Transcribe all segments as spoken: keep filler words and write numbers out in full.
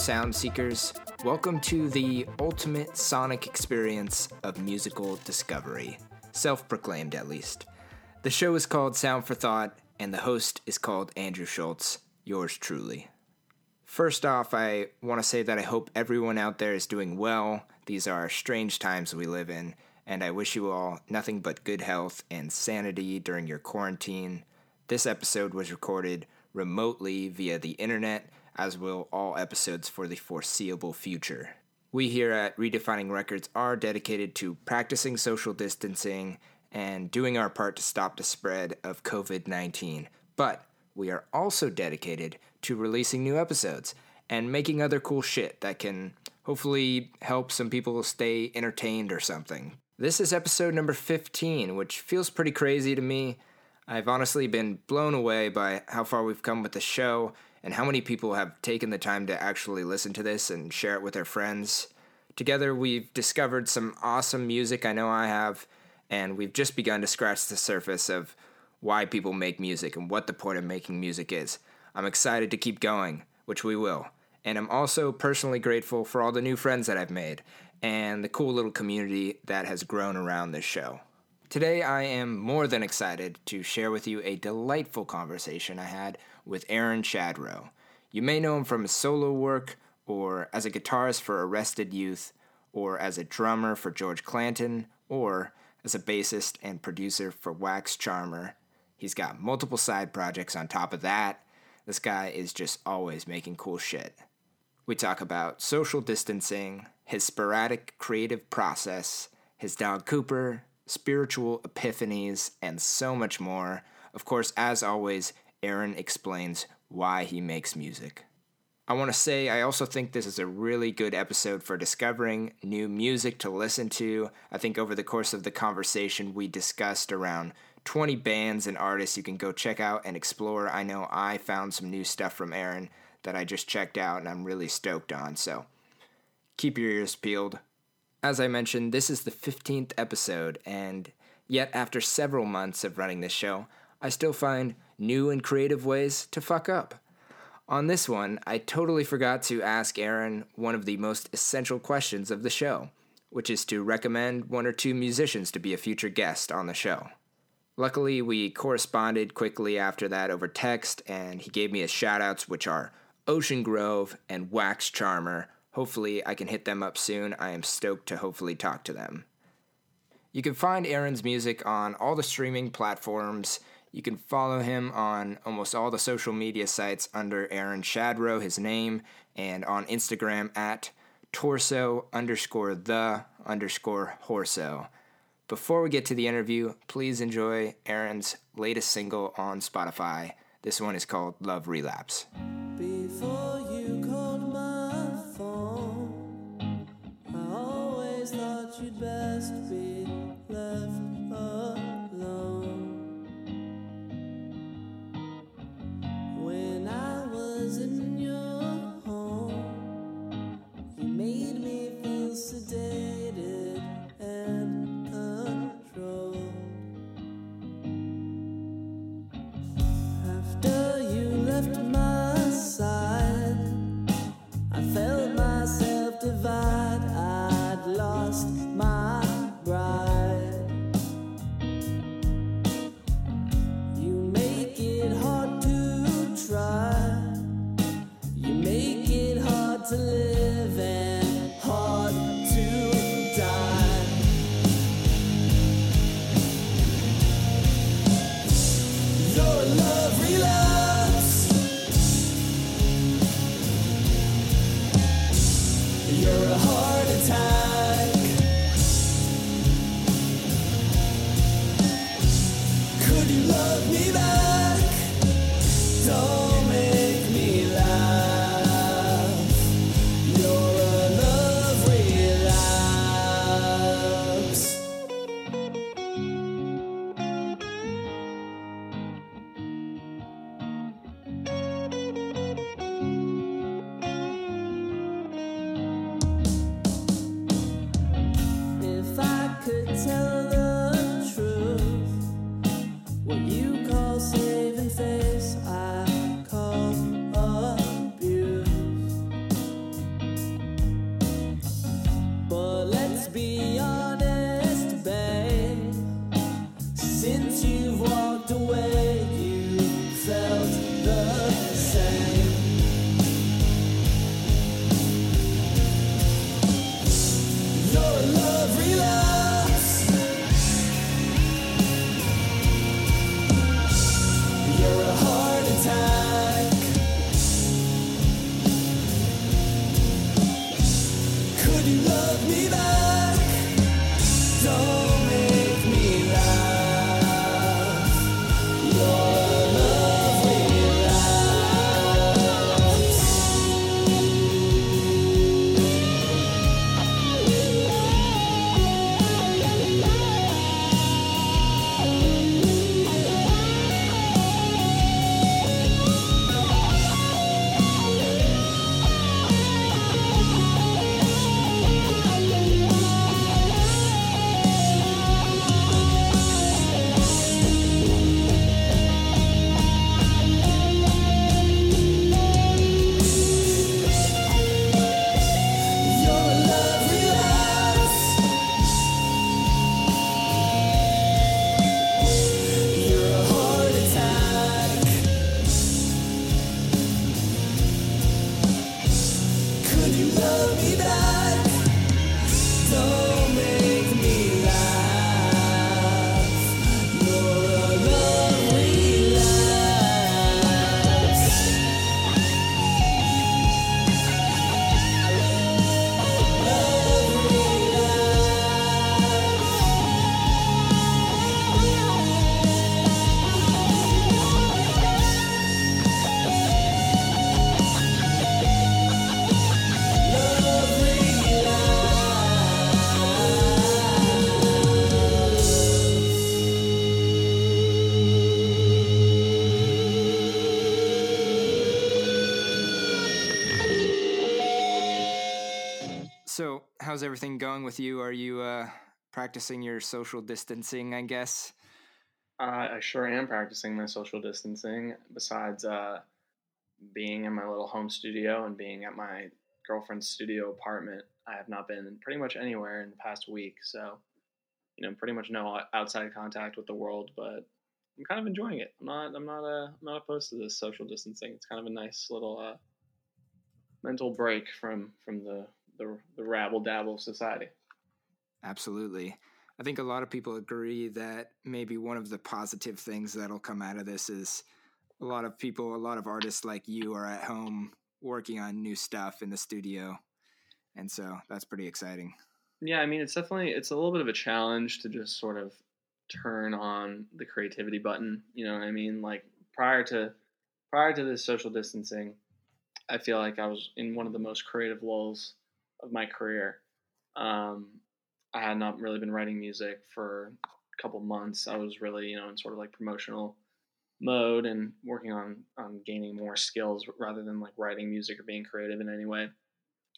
sound seekers. Welcome to the ultimate sonic experience of musical discovery, self-proclaimed at least. The show is called Sound for Thought, and the host is called Andrew Schultz, yours truly. First off, I want to say that I hope everyone out there is doing well. These are strange times we live in, and I wish you all nothing but good health and sanity during your quarantine. This episode was recorded remotely via the internet, as will all episodes for the foreseeable future. We here at Redefining Records are dedicated to practicing social distancing and doing our part to stop the spread of covid nineteen, but we are also dedicated to releasing new episodes and making other cool shit that can hopefully help some people stay entertained or something. This is episode number fifteen, which feels pretty crazy to me. I've honestly been blown away by how far we've come with the show and how many people have taken the time to actually listen to this and share it with their friends. Together, we've discovered some awesome music, I know I have, and we've just begun to scratch the surface of why people make music and what the point of making music is. I'm excited to keep going, which we will. And I'm also personally grateful for all the new friends that I've made and the cool little community that has grown around this show. Today, I am more than excited to share with you a delightful conversation I had with Aaron Shadrow. You may know him from his solo work, or as a guitarist for Arrested Youth, or as a drummer for George Clanton, or as a bassist and producer for Wax Charmer. He's got multiple side projects on top of that. This guy is just always making cool shit. We talk about social distancing, his sporadic creative process, his dog Cooper, spiritual epiphanies, and so much more. Of course, as always, Aaron explains why he makes music. I want to say I also think this is a really good episode for discovering new music to listen to. I think over the course of the conversation, we discussed around twenty bands and artists you can go check out and explore. I know I found some new stuff from Aaron that I just checked out and I'm really stoked on, so keep your ears peeled. As I mentioned, this is the fifteenth episode, and yet after several months of running this show, I still find new and creative ways to fuck up. On this one, I totally forgot to ask Aaron one of the most essential questions of the show, which is to recommend one or two musicians to be a future guest on the show. Luckily, we corresponded quickly after that over text, and he gave me his shout-outs, which are Ocean Grove and Wax Charmer. Hopefully, I can hit them up soon. I am stoked to hopefully talk to them. You can find Aaron's music on all the streaming platforms. You can follow him on almost all the social media sites under Aaron Shadrow, his name, and on Instagram at torso underscore the underscore horso. Before we get to the interview, please enjoy Aaron's latest single on Spotify. This one is called Love Relapse. Before you called my phone, I always thought you'd best be left alone. In your home, you made me feel sedated and controlled. After you left my side, I felt myself divide. I'd lost my pride. You make it hard to try. To live and hard to die. Your love relapse. You're a heart attack. Could you love me back? Don't So how's everything going with you? Are you uh, practicing your social distancing, I guess? Uh, I sure am practicing my social distancing, besides uh, being in my little home studio and being at my girlfriend's studio apartment. I have not been pretty much anywhere in the past week, so, you know, pretty much no outside contact with the world, but I'm kind of enjoying it. I'm not I'm not, uh, I'm not opposed to this social distancing. It's kind of a nice little uh, mental break from, from the... The, the rabble-dabble of society. Absolutely. I think a lot of people agree that maybe one of the positive things that'll come out of this is a lot of people, a lot of artists like you are at home working on new stuff in the studio. And so that's pretty exciting. Yeah, I mean, it's definitely, it's a little bit of a challenge to just sort of turn on the creativity button. You know what I mean? Like prior to, prior to this social distancing, I feel like I was in one of the most creative lulls of my career. um, I had not really been writing music for a couple months. I was really, you know, in sort of like promotional mode and working on on gaining more skills rather than like writing music or being creative in any way.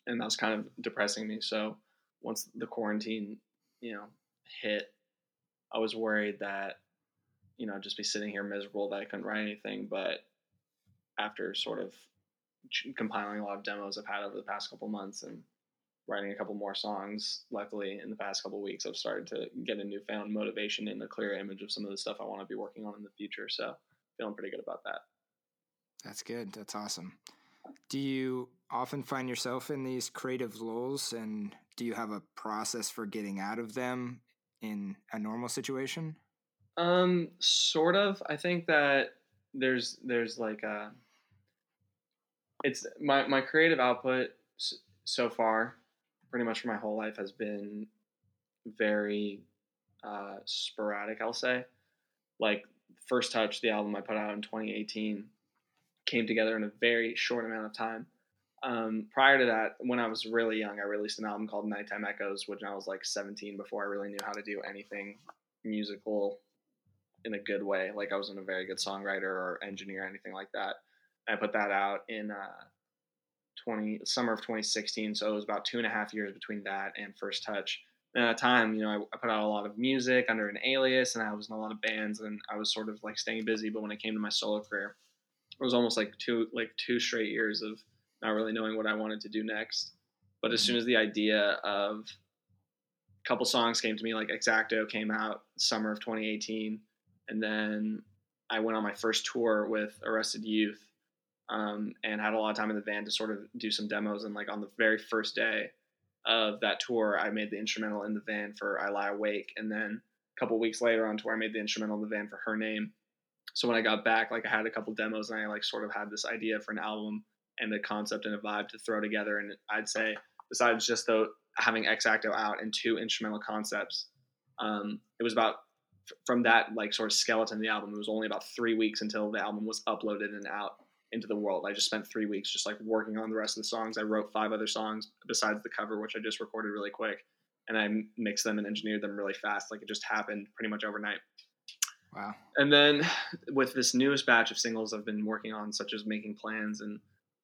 And that was kind of depressing me. So once the quarantine, you know, hit, I was worried that, you know, I'd just be sitting here miserable that I couldn't write anything. But after sort of compiling a lot of demos I've had over the past couple months and writing a couple more songs, luckily, in the past couple of weeks, I've started to get a newfound motivation and a clear image of some of the stuff I want to be working on in the future. So feeling pretty good about that. That's good. That's awesome. Do you often find yourself in these creative lulls, and do you have a process for getting out of them in a normal situation? Um, sort of. I think that there's, there's like a, it's my, my creative output so far, pretty much for my whole life, has been very uh, sporadic, I'll say. Like, First Touch, the album I put out in twenty eighteen, came together in a very short amount of time. Um, prior to that, when I was really young, I released an album called Nighttime Echoes, which I was like seventeen before I really knew how to do anything musical in a good way. Like, I wasn't a very good songwriter or engineer or anything like that. I put that out in... Uh, twenty summer of twenty sixteen, so it was about two and a half years between that and First Touch. And at that time, you know, I, I put out a lot of music under an alias, and I was in a lot of bands, and I was sort of like staying busy. But when it came to my solo career, it was almost like two like two straight years of not really knowing what I wanted to do next. But as soon as the idea of a couple songs came to me, like X-Acto came out summer of twenty eighteen, and then I went on my first tour with Arrested Youth. Um, and had a lot of time in the van to sort of do some demos. And like on the very first day of that tour, I made the instrumental in the van for I Lie Awake. And then a couple weeks later on tour, I made the instrumental in the van for Her Name. So when I got back, like I had a couple demos and I like sort of had this idea for an album and the concept and a vibe to throw together. And I'd say besides just the, having X-Acto out and two instrumental concepts, um, it was about from that like sort of skeleton of the album. It was only about three weeks until the album was uploaded and out into the world. I just spent three weeks just like working on the rest of the songs. I wrote five other songs besides the cover, which I just recorded really quick. And I mixed them and engineered them really fast. Like it just happened pretty much overnight. Wow. And then with this newest batch of singles I've been working on, such as Making Plans and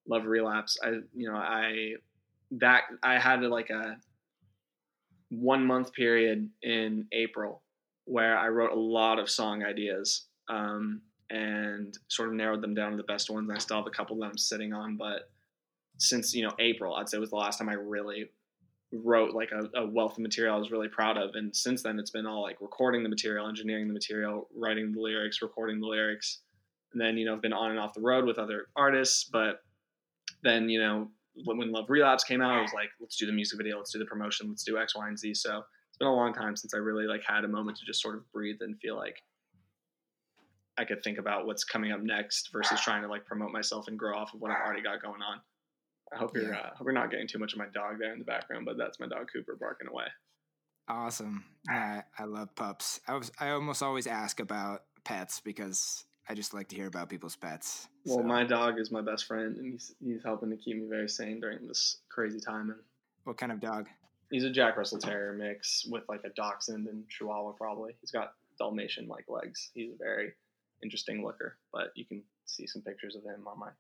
Love Relapse, I, you know, I, that I had like a one month period in April where I wrote a lot of song ideas, um, and sort of narrowed them down to the best ones. And I still have a couple that I'm sitting on, but since, you know, April, I'd say was the last time I really wrote like a, a wealth of material I was really proud of. And since then it's been all like recording the material, engineering the material, writing the lyrics, recording the lyrics. And then, you know, I've been on and off the road with other artists, but then, you know, when Love Relapse came out, I was like, let's do the music video, let's do the promotion, let's do X, Y, and Z. So it's been a long time since I really like had a moment to just sort of breathe and feel like I could think about what's coming up next versus trying to like promote myself and grow off of what I've already got going on. I hope you're, yeah. uh, hope you're not getting too much of my dog there in the background, but that's my dog Cooper barking away. Awesome. I, I love pups. I was, I almost always ask about pets because I just like to hear about people's pets. Well, so. My dog is my best friend, and he's he's helping to keep me very sane during this crazy time. And what kind of dog? He's a Jack Russell Terrier mix with like a Dachshund and Chihuahua probably. He's got Dalmatian-like legs. He's a very interesting looker, but you can see some pictures of him on my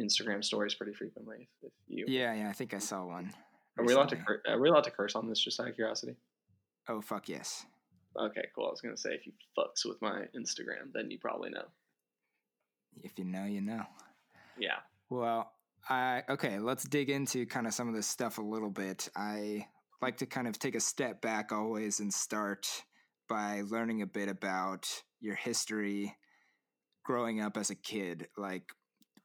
Instagram stories pretty frequently. If, if you, yeah, yeah, I think I saw one. Are we allowed to? Cur- are we allowed to curse on this? Just out of curiosity. Oh fuck yes. Okay, cool. I was gonna say if you fucks with my Instagram, then you probably know. If you know, you know. Yeah. Well, I okay. Let's dig into kind of some of this stuff a little bit. I like to kind of take a step back always and start by learning a bit about your history, growing up as a kid. Like,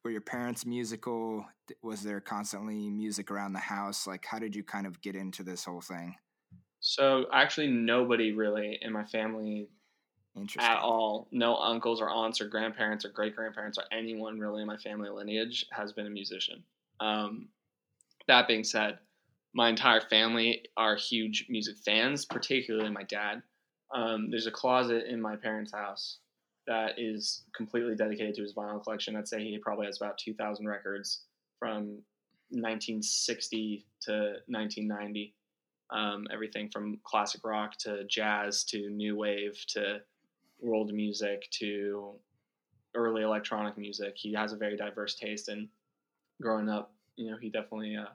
were your parents musical? Was there constantly music around the house? Like, how did you kind of get into this whole thing? So actually nobody really in my family at all, no uncles or aunts or grandparents or great-grandparents or anyone really in my family lineage has been a musician. Um, that being said, my entire family are huge music fans, particularly my dad. Um, there's a closet in my parents' house that is completely dedicated to his vinyl collection. I'd say he probably has about two thousand records from nineteen sixty to nineteen ninety. Um, everything from classic rock to jazz to new wave to world music to early electronic music. He has a very diverse taste, and growing up, you know, he definitely uh,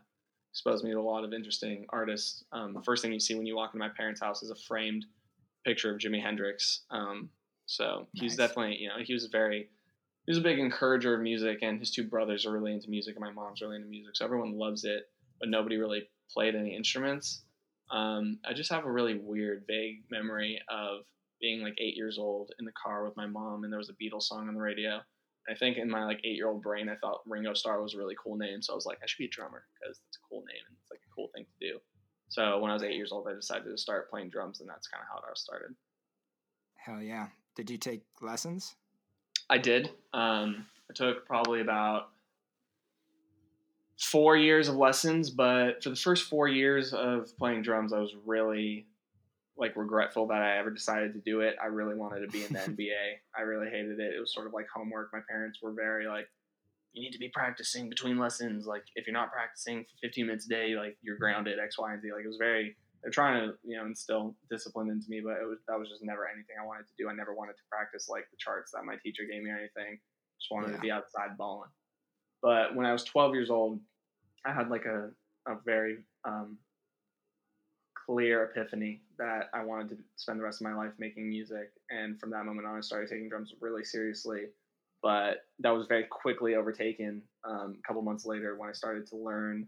exposed me to a lot of interesting artists. Um, the first thing you see when you walk into my parents' house is a framed picture of Jimi Hendrix. Um, so he's nice. Definitely, you know, he was a very, he was a big encourager of music, and his two brothers are really into music, and my mom's really into music. So everyone loves it, but nobody really played any instruments. Um, I just have a really weird, vague memory of being like eight years old in the car with my mom, and there was a Beatles song on the radio. I think in my like eight-year-old brain, I thought Ringo Starr was a really cool name, so I was like, I should be a drummer because it's a cool name and it's like a cool thing to do. So when I was eight years old, I decided to start playing drums, and that's kind of how it all started. Hell yeah! Did you take lessons? I did. Um, I took probably about four years of lessons, but for the first four years of playing drums, I was really like regretful that I ever decided to do it. I really wanted to be in the N B A. I really hated it. It was sort of like homework. My parents were very like, you need to be practicing between lessons. Like if you're not practicing for fifteen minutes a day, like you're grounded, X, Y, and Z. Like it was very, they're trying to, you know, instill discipline into me, but it was, that was just never anything I wanted to do. I never wanted to practice like the charts that my teacher gave me or anything. Just wanted yeah. to be outside balling. But when I was twelve years old, I had like a, a very um, clear epiphany that I wanted to spend the rest of my life making music. And from that moment on, I started taking drums really seriously. But that was very quickly overtaken um, a couple months later when I started to learn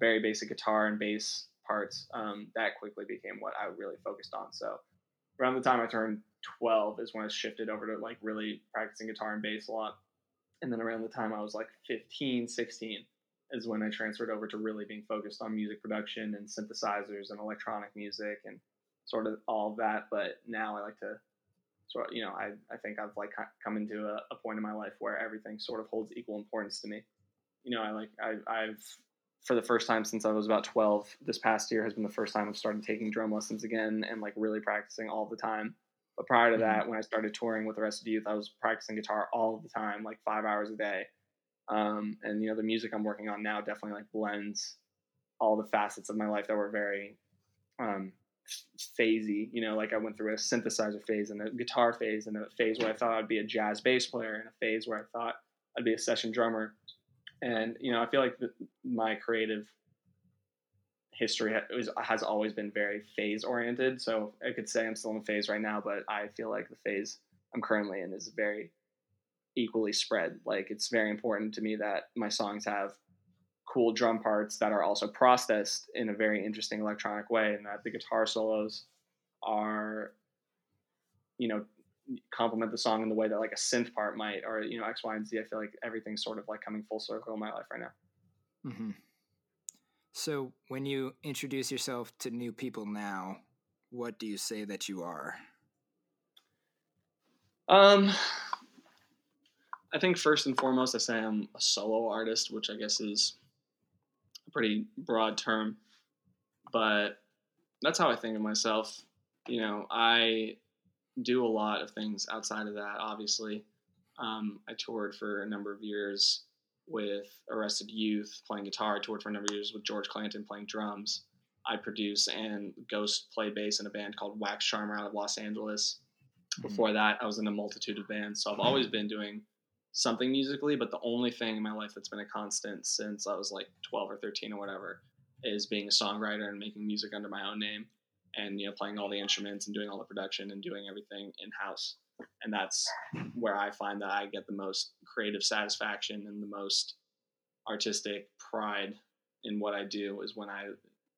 very basic guitar and bass parts. Um, that quickly became what I really focused on. So around the time I turned twelve is when I shifted over to like really practicing guitar and bass a lot. And then around the time I was like fifteen, sixteen is when I transferred over to really being focused on music production and synthesizers and electronic music and sort of all of that. But now I like to sort of, you know, I, I think I've like come into a, a point in my life where everything sort of holds equal importance to me. You know, I like, I, I've, for the first time since I was about twelve, this past year has been the first time I've started taking drum lessons again and like really practicing all the time. But prior to mm-hmm. that, when I started touring with Arrested Youth, I was practicing guitar all the time, like five hours a day. Um, and, you know, the music I'm working on now definitely like blends all the facets of my life that were very um, phasey. You know, like I went through a synthesizer phase and a guitar phase and a phase where I thought I'd be a jazz bass player and a phase where I thought I'd be a session drummer. And, you know, I feel like the, my creative history has, has always been very phase oriented. So I could say I'm still in phase right now, but I feel like the phase I'm currently in is very equally spread. Like it's very important to me that my songs have cool drum parts that are also processed in a very interesting electronic way, and that the guitar solos are, you know, complement the song in the way that like a synth part might, or, you know, X, Y, and Z. I feel like everything's sort of like coming full circle in my life right now. Mm-hmm. So when you introduce yourself to new people now, what do you say that you are? Um, I think first and foremost, I say I'm a solo artist, which I guess is a pretty broad term, but that's how I think of myself. You know, I do a lot of things outside of that, obviously. Um, I toured for a number of years with Arrested Youth playing guitar. I toured for a number of years with George Clanton playing drums. I produce and ghost play bass in a band called Wax Charmer out of Los Angeles. Before that, I was in a multitude of bands. So I've always been doing something musically, but the only thing in my life that's been a constant since I was like twelve or thirteen or whatever is being a songwriter and making music under my own name. And, you know, playing all the instruments and doing all the production and doing everything in-house. And that's where I find that I get the most creative satisfaction and the most artistic pride in what I do is when I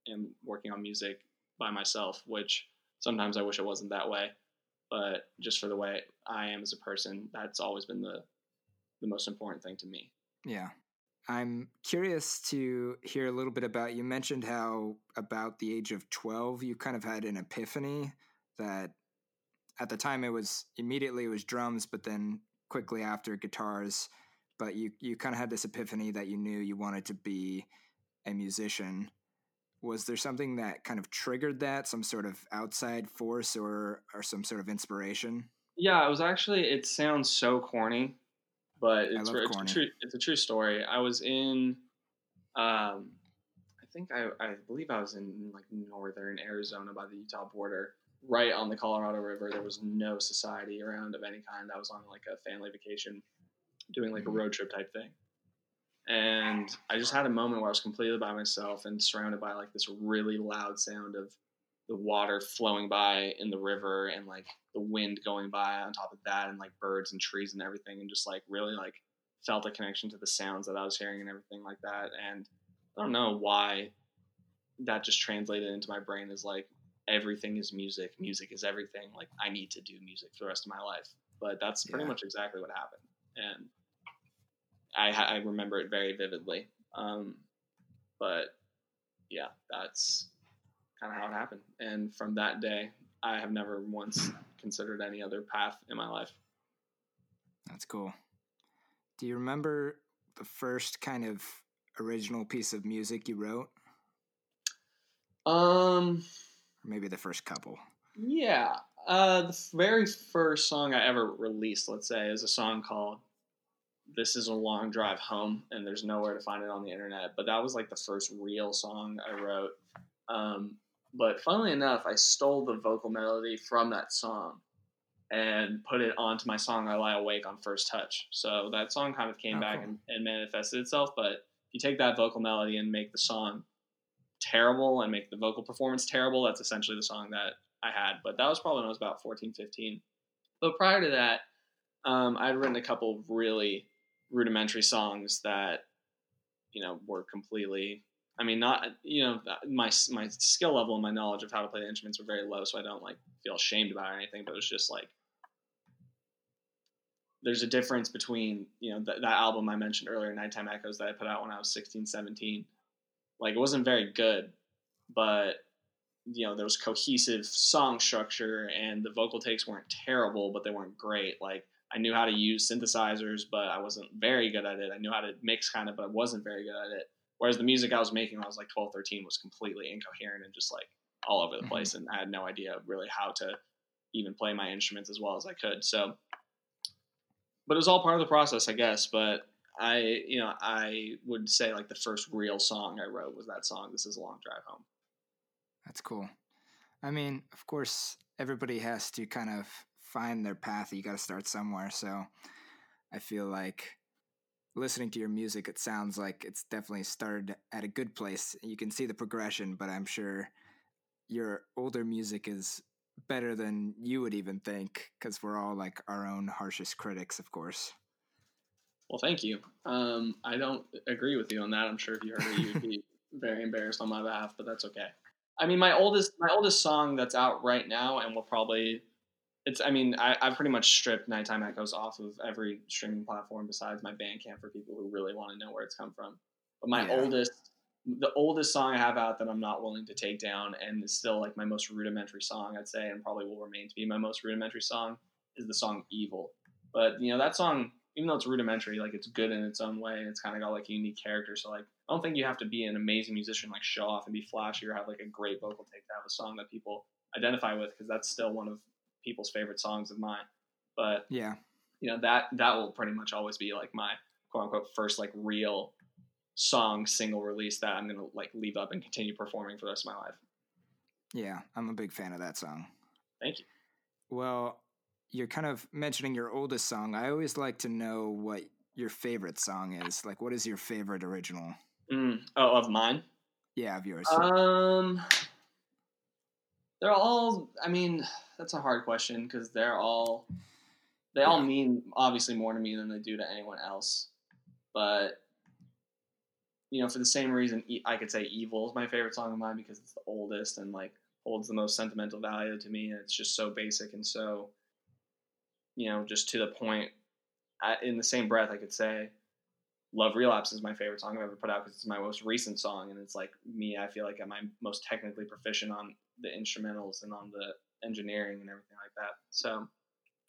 am working on music by myself, which sometimes I wish it wasn't that way. But just for the way I am as a person, that's always been the, the most important thing to me. Yeah. I'm curious to hear a little bit about, you mentioned how about the age of twelve, you kind of had an epiphany that at the time it was immediately it was drums, but then quickly after guitars, but you, you kind of had this epiphany that you knew you wanted to be a musician. Was there something that kind of triggered that, some sort of outside force or, or some sort of inspiration? Yeah, it was actually, it sounds so corny, but it's, it's, a true, it's a true story. I was in, um, I think I, I believe I was in like northern Arizona by the Utah border, right on the Colorado River. There was no society around of any kind. I was on like a family vacation doing like a road trip type thing. And I just had a moment where I was completely by myself and surrounded by like this really loud sound of the water flowing by in the river and like the wind going by on top of that and like birds and trees and everything, and just like really like felt a connection to the sounds that I was hearing and everything like that. And I don't know why that just translated into my brain as like, everything is music. Music is everything. Like I need to do music for the rest of my life, but that's pretty yeah. much exactly what happened. And I, I remember it very vividly. Um, but yeah, that's kind of how it happened. And from that day, I have never once considered any other path in my life. That's cool. Do you remember the first kind of original piece of music you wrote? Um, or maybe the first couple. Yeah. Uh, the very first song I ever released, let's say, is a song called This Is a Long Drive Home, and there's nowhere to find it on the internet. But that was like the first real song I wrote. Um, But funnily enough, I stole the vocal melody from that song and put it onto my song I Lie Awake on First Touch. So that song kind of came oh, back cool. and, and manifested itself. But you take that vocal melody and make the song terrible and make the vocal performance terrible, that's essentially the song that I had. But that was probably when I was about fourteen, fifteen. But prior to that, um, I'd written a couple of really rudimentary songs that, you know, were completely... I mean, not, you know, my my skill level and my knowledge of how to play the instruments were very low, so I don't, like, feel ashamed about it or anything, but it was just, like, there's a difference between, you know, th- that album I mentioned earlier, Nighttime Echoes, that I put out when I was sixteen, seventeen. Like, it wasn't very good, but you know, there was cohesive song structure and the vocal takes weren't terrible, but they weren't great. Like, I knew how to use synthesizers, but I wasn't very good at it. I knew how to mix kind of, but I wasn't very good at it. Whereas the music I was making when I was like twelve, thirteen was completely incoherent and just like all over the place. Mm-hmm. And I had no idea really how to even play my instruments as well as I could. So, but it was all part of the process, I guess. But I, you know, I would say like the first real song I wrote was that song, This Is a Long Drive Home. That's cool. I mean, of course, everybody has to kind of find their path. You got to start somewhere. So I feel like listening to your music, it sounds like it's definitely started at a good place. You can see the progression, but I'm sure your older music is better than you would even think, because we're all like our own harshest critics, of course. Well, thank you. Um, I don't agree with you on that. I'm sure if you heard it, you'd be very embarrassed on my behalf, but that's okay. I mean, my oldest my oldest song that's out right now, and we'll probably it's. I mean, I, I've pretty much stripped Nighttime Echoes off of every streaming platform besides my Bandcamp for people who really want to know where it's come from. But my yeah. oldest, the oldest song I have out that I'm not willing to take down, and is still like my most rudimentary song, I'd say, and probably will remain to be my most rudimentary song, is the song "Evil." But you know, that song, even though it's rudimentary, like it's good in its own way, and it's kind of got like a unique character. So like, I don't think you have to be an amazing musician, like show off and be flashy or have like a great vocal take to have a song that people identify with, because that's still one of people's favorite songs of mine. But yeah, you know, that that will pretty much always be like my quote unquote first like real song single release that I'm gonna like leave up and continue performing for the rest of my life. Yeah, I'm a big fan of that song. Thank you. Well, you're kind of mentioning your oldest song. I always like to know what your favorite song is. Like, what is your favorite original? Mm. Oh, of mine? Yeah, of yours. Um, they're all, I mean, that's a hard question because they're all, they yeah. all mean obviously more to me than they do to anyone else. But, you know, for the same reason, I could say Evil is my favorite song of mine because it's the oldest and like holds the most sentimental value to me. And it's just so basic and so, you know, just to the point. I, in the same breath, I could say Love Relapse is my favorite song I've ever put out because it's my most recent song, and it's like me, I feel like I'm my most technically proficient on the instrumentals and on the engineering and everything like that. So,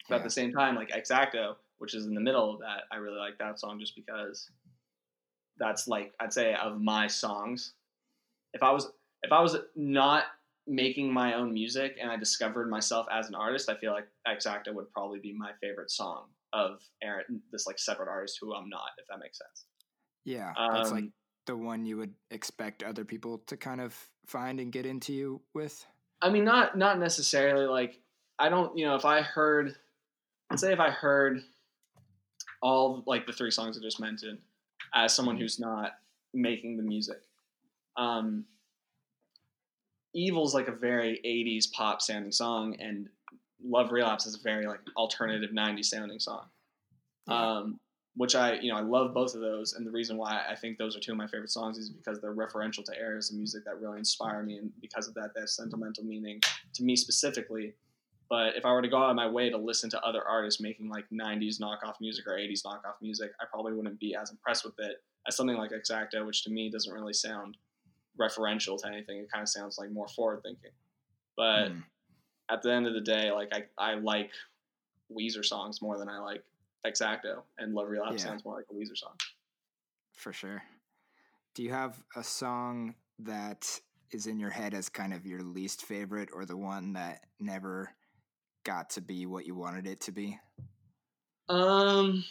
but yeah. at the same time, like X-Acto, which is in the middle of that, I really like that song just because that's like, I'd say of my songs, if I was, if I was not making my own music and I discovered myself as an artist, I feel like X-Acto would probably be my favorite song of Aaron, this like separate artist who I'm not, if that makes sense. Yeah, that's um, like the one you would expect other people to kind of find and get into you with. I mean, not not necessarily. Like, I don't, you know, if I heard, let's say if I heard all like the three songs I just mentioned as someone who's not making the music, um, Evil's like a very eighties pop sounding song, and Love Relapse is a very like alternative nineties sounding song, yeah. um, which I, you know, I love both of those. And the reason why I think those are two of my favorite songs is because they're referential to eras of music that really inspire me. And because of that, they have sentimental meaning to me specifically. But if I were to go out of my way to listen to other artists making like nineties knockoff music or eighties knockoff music, I probably wouldn't be as impressed with it as something like X-Acto, which to me doesn't really sound referential to anything. It kind of sounds like more forward thinking, but mm. at the end of the day, like I, I like Weezer songs more than I like X-Acto, and Love Relapse yeah. sounds more like a Weezer song. For sure. Do you have a song that is in your head as kind of your least favorite, or the one that never got to be what you wanted it to be? Um,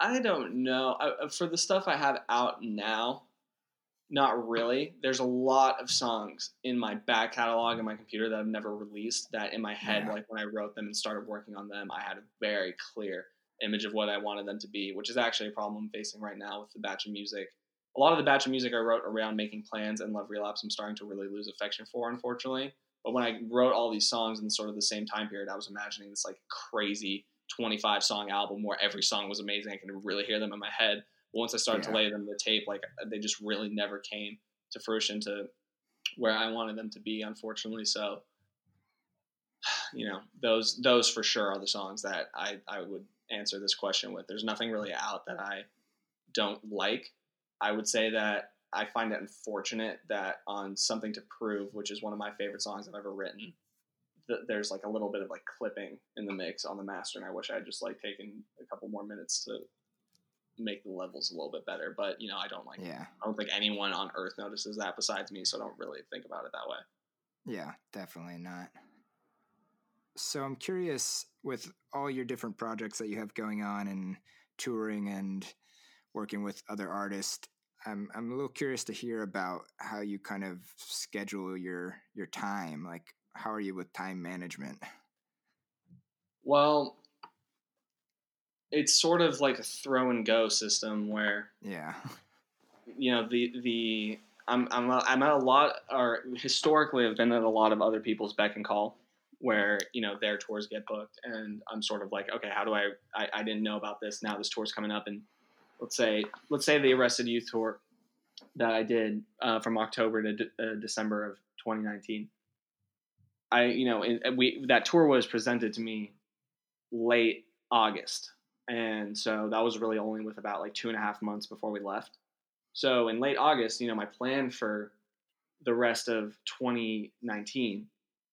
I don't know. I, for the stuff I have out now, not really. There's a lot of songs in my back catalog in my computer that I've never released that in my head, yeah. like when I wrote them and started working on them, I had a very clear image of what I wanted them to be, which is actually a problem I'm facing right now with the batch of music. A lot of the batch of music I wrote around Making Plans and Love Relapse, I'm starting to really lose affection for, unfortunately. But when I wrote all these songs in sort of the same time period, I was imagining this like crazy twenty-five song album where every song was amazing. I can really hear them in my head. But once I started yeah. to lay them to the tape, like they just really never came to fruition to where I wanted them to be, unfortunately. So, you know, those, those for sure are the songs that I, I would answer this question with. There's nothing really out that I don't like. I would say that I find it unfortunate that on Something to Prove, which is one of my favorite songs I've ever written, th- there's like a little bit of like clipping in the mix on the master, and I wish I had just like taken a couple more minutes to make the levels a little bit better. But you know, I don't like yeah. I don't think anyone on earth notices that besides me, so I don't really think about it that way. Yeah, definitely not. So I'm curious, with all your different projects that you have going on and touring and working with other artists, I'm I'm a little curious to hear about how you kind of schedule your your time. Like, how are you with time management? Well, it's sort of like a throw and go system where, yeah, you know, the the I'm I'm I'm at a lot, or historically I've been at a lot of other people's beck and call, where, you know, their tours get booked and I'm sort of like, okay, how do I, I, I didn't know about this. Now this tour's coming up. And let's say, let's say the Arrested Youth tour that I did uh, from October to de- uh, December of twenty nineteen. I, you know, it, we, that tour was presented to me late August. And so that was really only with about like two and a half months before we left. So in late August, you know, my plan for the rest of twenty nineteen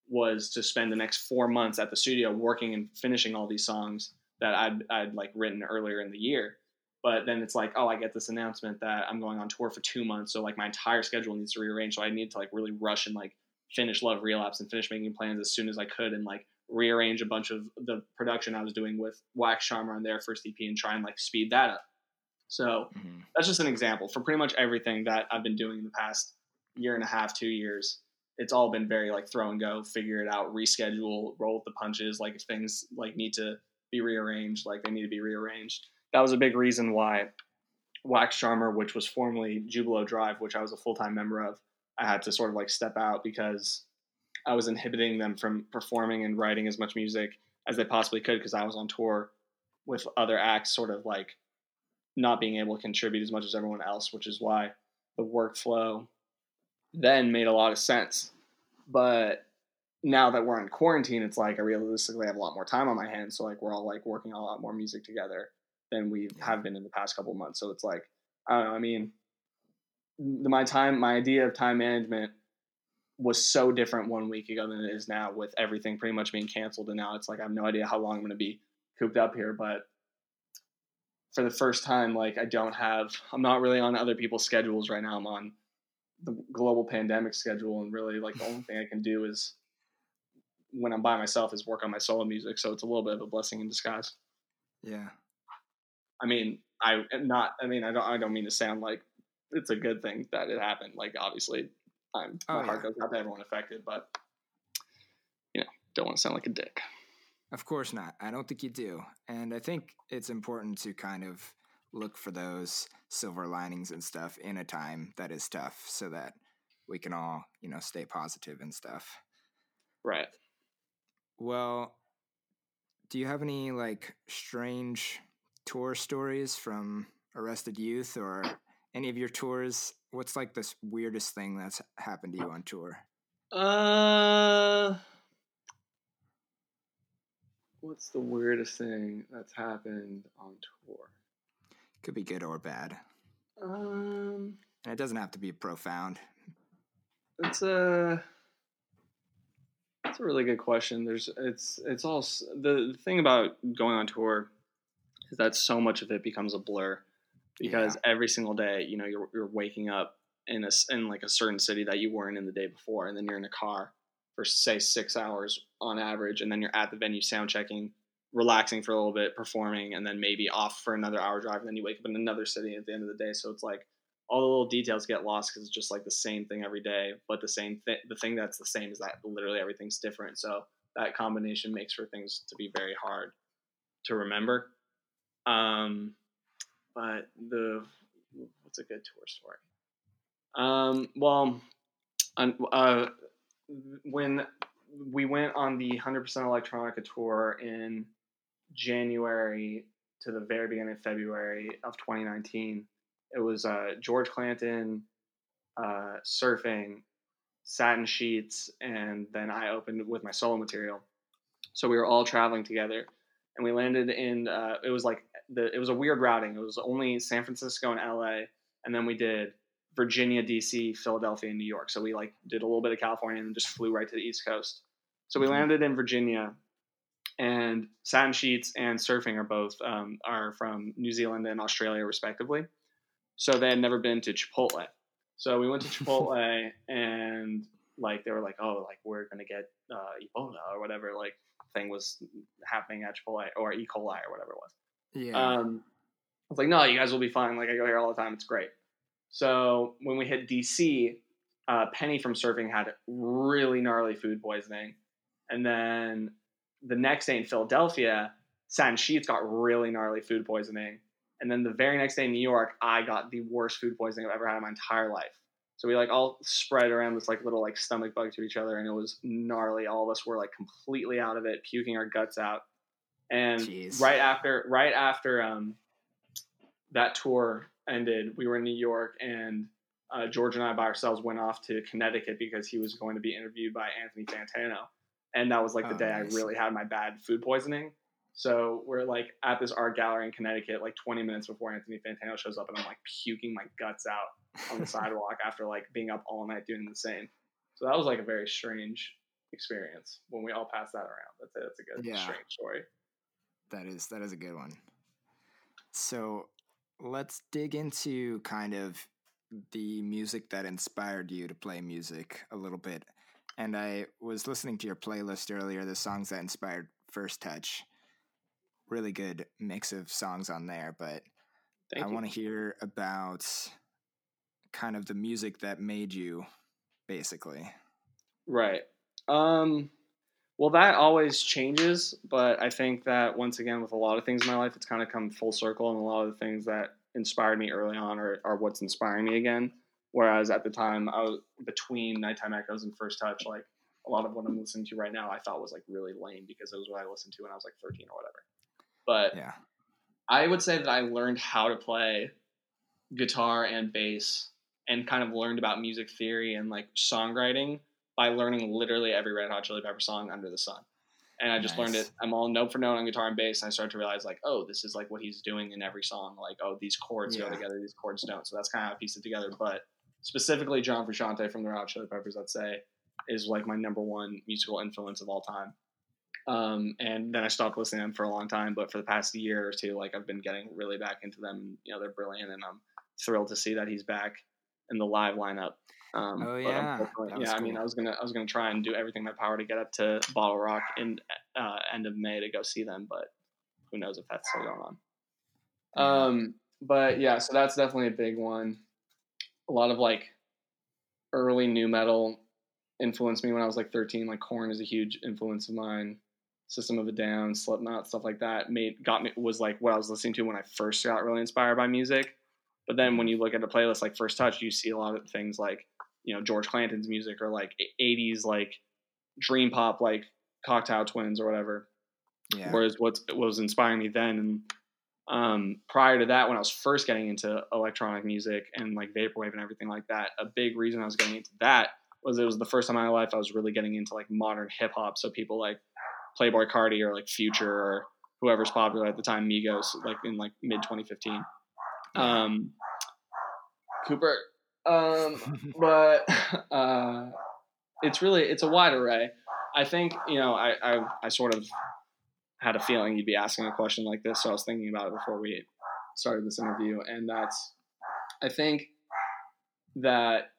was to spend the next four months at the studio working and finishing all these songs that I'd, I'd like written earlier in the year. But then it's like, oh, I get this announcement that I'm going on tour for two months. So like my entire schedule needs to rearrange. So I need to like really rush and like finish Love Relapse and finish Making Plans as soon as I could. And like rearrange a bunch of the production I was doing with Wax Charmer on their first E P and try and like speed that up. So mm-hmm. that's just an example for pretty much everything that I've been doing in the past year and a half, two years. It's all been very like throw and go, figure it out, reschedule, roll with the punches. Like if things like need to be rearranged, like they need to be rearranged. That was a big reason why Wax Charmer, which was formerly Jubilo Drive, which I was a full-time member of, I had to sort of like step out because I was inhibiting them from performing and writing as much music as they possibly could. Cause I was on tour with other acts, sort of like not being able to contribute as much as everyone else, which is why the workflow then made a lot of sense. But now that we're in quarantine, it's like I realistically have a lot more time on my hands, so like we're all like working a lot more music together than we have been in the past couple of months. So it's like, I don't know, I mean, my time my idea of time management was so different one week ago than it is now, with everything pretty much being canceled, and now it's like I have no idea how long I'm going to be cooped up here. But for the first time, like I don't have I'm not really on other people's schedules right now. I'm on the global pandemic schedule, and really like the only thing I can do is when I'm by myself is work on my solo music. So it's a little bit of a blessing in disguise. Yeah. I mean, I not, I mean, I don't, I don't mean to sound like it's a good thing that it happened. Like obviously I'm, my oh, heart yeah. goes out to everyone affected, but you know, don't want to sound like a dick. Of course not. I don't think you do. And I think it's important to kind of look for those silver linings and stuff in a time that is tough, so that we can all, you know, stay positive and stuff. Right. Well, do you have any like strange tour stories from Arrested Youth or any of your tours? What's like this weirdest thing that's happened to you on tour? Uh, what's the weirdest thing that's happened on tour? Could be good or bad. Um, and it doesn't have to be profound. It's a that's a really good question. There's it's it's all the, the thing about going on tour is that so much of it becomes a blur, because yeah. every single day, you know, you're you're waking up in a in like a certain city that you weren't in the day before, and then you're in a car for say six hours on average, and then you're at the venue sound checking, relaxing for a little bit, performing, and then maybe off for another hour drive, and then you wake up in another city at the end of the day. So it's like all the little details get lost because it's just like the same thing every day, but the same thing the thing that's the same is that literally everything's different. So that combination makes for things to be very hard to remember. Um but the what's a good tour story? Um well uh when we went on the one hundred percent Electronica tour in January to the very beginning of February of twenty nineteen. It was uh, George Clanton, uh, Surfing, Satin Sheets, and then I opened with my solo material. So we were all traveling together, and we landed in. Uh, it was like the, it was a weird routing. It was only San Francisco and L A, and then we did Virginia, D C, Philadelphia, and New York. So we like did a little bit of California and just flew right to the East Coast. So we landed in Virginia, and Satin Sheets and Surfing are both um, are from New Zealand and Australia respectively. So they had never been to Chipotle. So we went to Chipotle and like, they were like, oh, like we're going to get uh, Ebola or whatever like thing was happening at Chipotle, or E. coli or whatever it was. Yeah. Um, I was like, no, you guys will be fine. Like I go here all the time. It's great. So when we hit D C, uh, Penny from Surfing had really gnarly food poisoning. And then the next day in Philadelphia, Satin Sheets got really gnarly food poisoning. And then the very next day in New York, I got the worst food poisoning I've ever had in my entire life. So we like all spread around this like little like stomach bug to each other, and it was gnarly. All of us were like completely out of it, puking our guts out. And Jeez. right after right after um, that tour ended, we were in New York, and uh, George and I by ourselves went off to Connecticut because he was going to be interviewed by Anthony Fantano. And that was like the oh, day nice. I really had my bad food poisoning. So we're like at this art gallery in Connecticut, like twenty minutes before Anthony Fantano shows up, and I'm like puking my guts out on the sidewalk after like being up all night doing the same. So that was like a very strange experience when we all passed that around. That's a, that's a good yeah. strange story. That is, that is a good one. So let's dig into kind of the music that inspired you to play music a little bit. And I was listening to your playlist earlier, the songs that inspired First Touch. Really good mix of songs on there, but Thank I want to hear about kind of the music that made you, basically. Right. Um, well, that always changes, but I think that once again, with a lot of things in my life, it's kind of come full circle, and a lot of the things that inspired me early on are, are what's inspiring me again. Whereas at the time, I was between Nighttime Echoes and First Touch, like a lot of what I'm listening to right now, I thought was like really lame because it was what I listened to when I was like thirteen or whatever. But yeah. I would say that I learned how to play guitar and bass and kind of learned about music theory and like songwriting by learning literally every Red Hot Chili Pepper song under the sun. And I just nice. learned it. I'm all note for note on guitar and bass. And I started to realize like, oh, this is like what he's doing in every song. Like, oh, these chords yeah. go together, these chords don't. So that's kind of how I pieced it together. But specifically John Frusciante from the Red Hot Chili Peppers, I'd say, is like my number one musical influence of all time. Um, and then I stopped listening to them for a long time, but for the past year or two, like I've been getting really back into them. You know, they're brilliant, and I'm thrilled to see that he's back in the live lineup. Um, oh yeah, but yeah. Cool. I mean, I was gonna, I was gonna try and do everything in my power to get up to Bottle Rock in uh, end of May to go see them, but who knows if that's still going on. Um, but yeah, so that's definitely a big one. A lot of like early nu metal influenced me when I was like thirteen. Like Korn is a huge influence of mine. System of a Down, Slipknot, stuff like that made got me was like what I was listening to when I first got really inspired by music. But then when you look at a playlist like First Touch, you see a lot of things like, you know, George Clanton's music or like eighties like dream pop like Cocktail Twins or whatever. Yeah. Whereas what's, what was inspiring me then and um, prior to that, when I was first getting into electronic music and like vaporwave and everything like that, a big reason I was getting into that was it was the first time in my life I was really getting into like modern hip hop. So people like Playboi Carti or like Future or whoever's popular at the time, Migos, like in like mid twenty fifteen. Um, Cooper. Um, but uh, it's really, it's a wide array. I think, you know, I, I, I sort of had a feeling you'd be asking a question like this. So I was thinking about it before we started this interview. And that's, I think that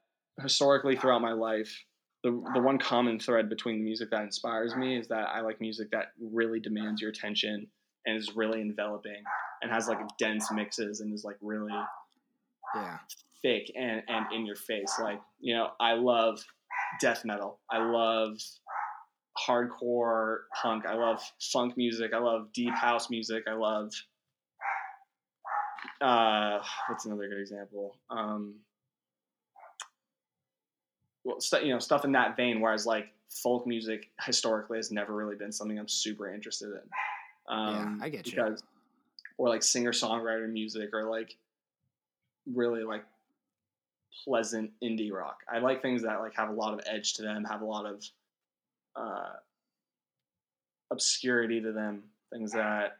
historically throughout my life, The, the one common thread between the music that inspires me is that I like music that really demands your attention and is really enveloping and has like dense mixes and is like really yeah. thick and, and in your face. Like, you know, I love death metal. I love hardcore punk. I love funk music. I love deep house music. I love, uh, what's another good example? Um, Well, st- you know, stuff in that vein, whereas like folk music historically has never really been something I'm super interested in. Um, yeah, I get you. Because, or like singer-songwriter music or like really like pleasant indie rock. I like things that like have a lot of edge to them, have a lot of uh, obscurity to them, things that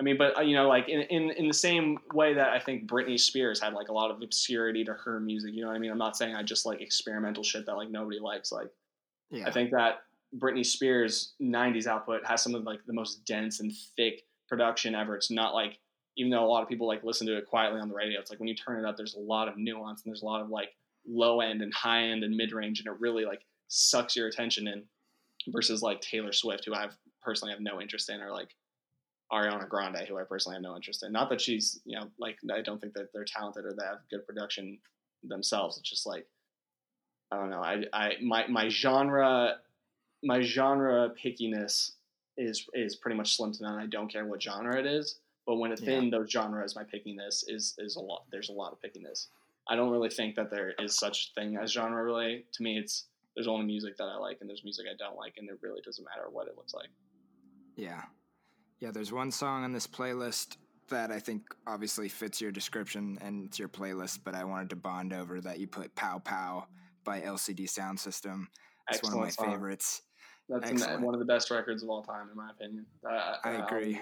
I mean, but, you know, like in, in, in the same way that I think Britney Spears had like a lot of obscurity to her music, you know what I mean? I'm not saying I just like experimental shit that like nobody likes. Like, yeah. I think that Britney Spears' nineties output has some of like the most dense and thick production ever. It's not like, even though a lot of people like listen to it quietly on the radio, it's like when you turn it up, there's a lot of nuance and there's a lot of like low end and high end and mid range. And it really like sucks your attention in versus like Taylor Swift, who I've personally have no interest in, or like Ariana Grande, who I personally have no interest in. Not that she's, you know, like, I don't think that they're talented or they have good production themselves. It's just like, I don't know. I, I, my, my genre, my genre pickiness is, is pretty much slim to none. I don't care what genre it is, but when it's yeah. in those genres, my pickiness is, is a lot. There's a lot of pickiness. I don't really think that there is such a thing as genre really. To me, it's, there's only music that I like and there's music I don't like. And it really doesn't matter what it looks like. Yeah. Yeah, there's one song on this playlist that I think obviously fits your description and it's your playlist, but I wanted to bond over that you put Pow Pow by L C D Sound System. It's Excellent one of my song. favorites. That's an, one of the best records of all time, in my opinion. Uh, I uh, agree.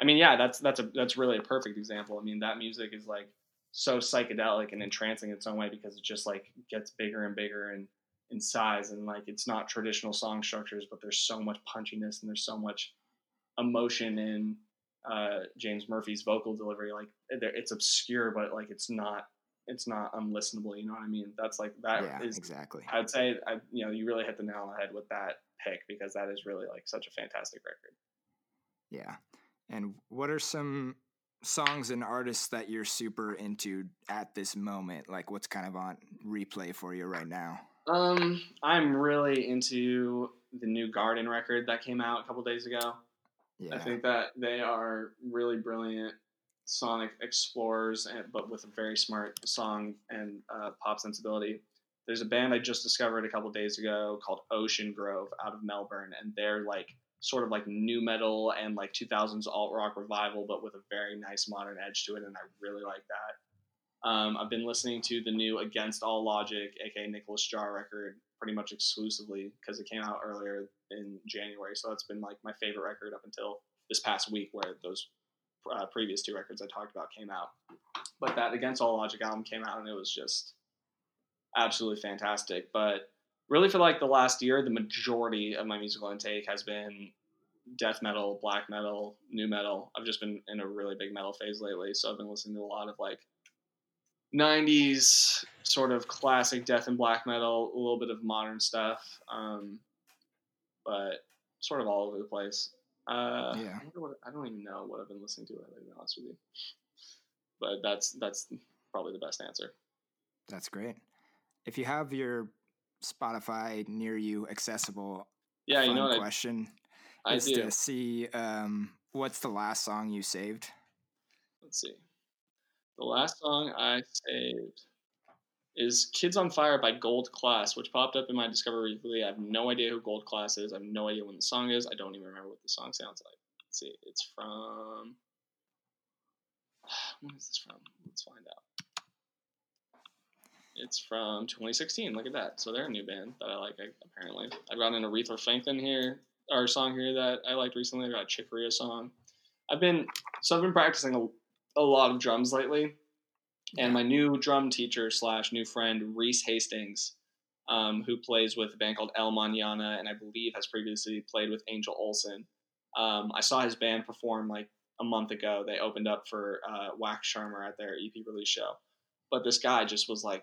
I mean, yeah, that's that's a that's really a perfect example. I mean, that music is like so psychedelic and entrancing in its own way because it just like gets bigger and bigger and in size, and like it's not traditional song structures, but there's so much punchiness and there's so much emotion in uh James Murphy's vocal delivery. Like it's obscure, but like it's not it's not unlistenable, you know what I mean? That's like that yeah, is exactly I'd say I, you know you really hit the nail on the head with that pick, because that is really like such a fantastic record. Yeah. And what are some songs and artists that you're super into at this moment? Like what's kind of on replay for you right now? um I'm really into the new Garden record that came out a couple days ago. Yeah. I think that they are really brilliant sonic explorers, and, but with a very smart song and uh, pop sensibility. There's a band I just discovered a couple days ago called Ocean Grove out of Melbourne, and they're like sort of like nu metal and like two thousands alt rock revival, but with a very nice modern edge to it, and I really like that. Um, I've been listening to the new Against All Logic, aka Nicholas Jarre record, pretty much exclusively because it came out earlier in January. So that's been like my favorite record up until this past week, where those uh, previous two records I talked about came out. But that Against All Logic album came out and it was just absolutely fantastic. But really for like the last year, the majority of my musical intake has been death metal, black metal, nu metal. I've just been in a really big metal phase lately. So I've been listening to a lot of like nineties sort of classic death and black metal, a little bit of modern stuff, um, but sort of all over the place. Uh, yeah. I, what, I don't even know what I've been listening to lately, to be honest with you. But that's that's probably the best answer. That's great. If you have your Spotify near you, accessible, yeah, you know what question I, I is do. to see um, what's the last song you saved. Let's see. The last song I saved is Kids on Fire by Gold Class, which popped up in my Discovery Weekly. I have no idea who Gold Class is. I have no idea when the song is. I don't even remember what the song sounds like. Let's see. It's from... When is this from? Let's find out. It's from twenty sixteen. Look at that. So they're a new band that I like, apparently. I've got an Aretha Franklin here, or song here that I liked recently. I've got a Chick Corea song. I've been... So I've been practicing a a lot of drums lately, and my new drum teacher slash new friend Reese Hastings, um, who plays with a band called El Manana, and I believe has previously played with Angel Olsen. Um, I saw his band perform like a month ago. They opened up for uh, Wax Charmer at their E P release show, but this guy just was like,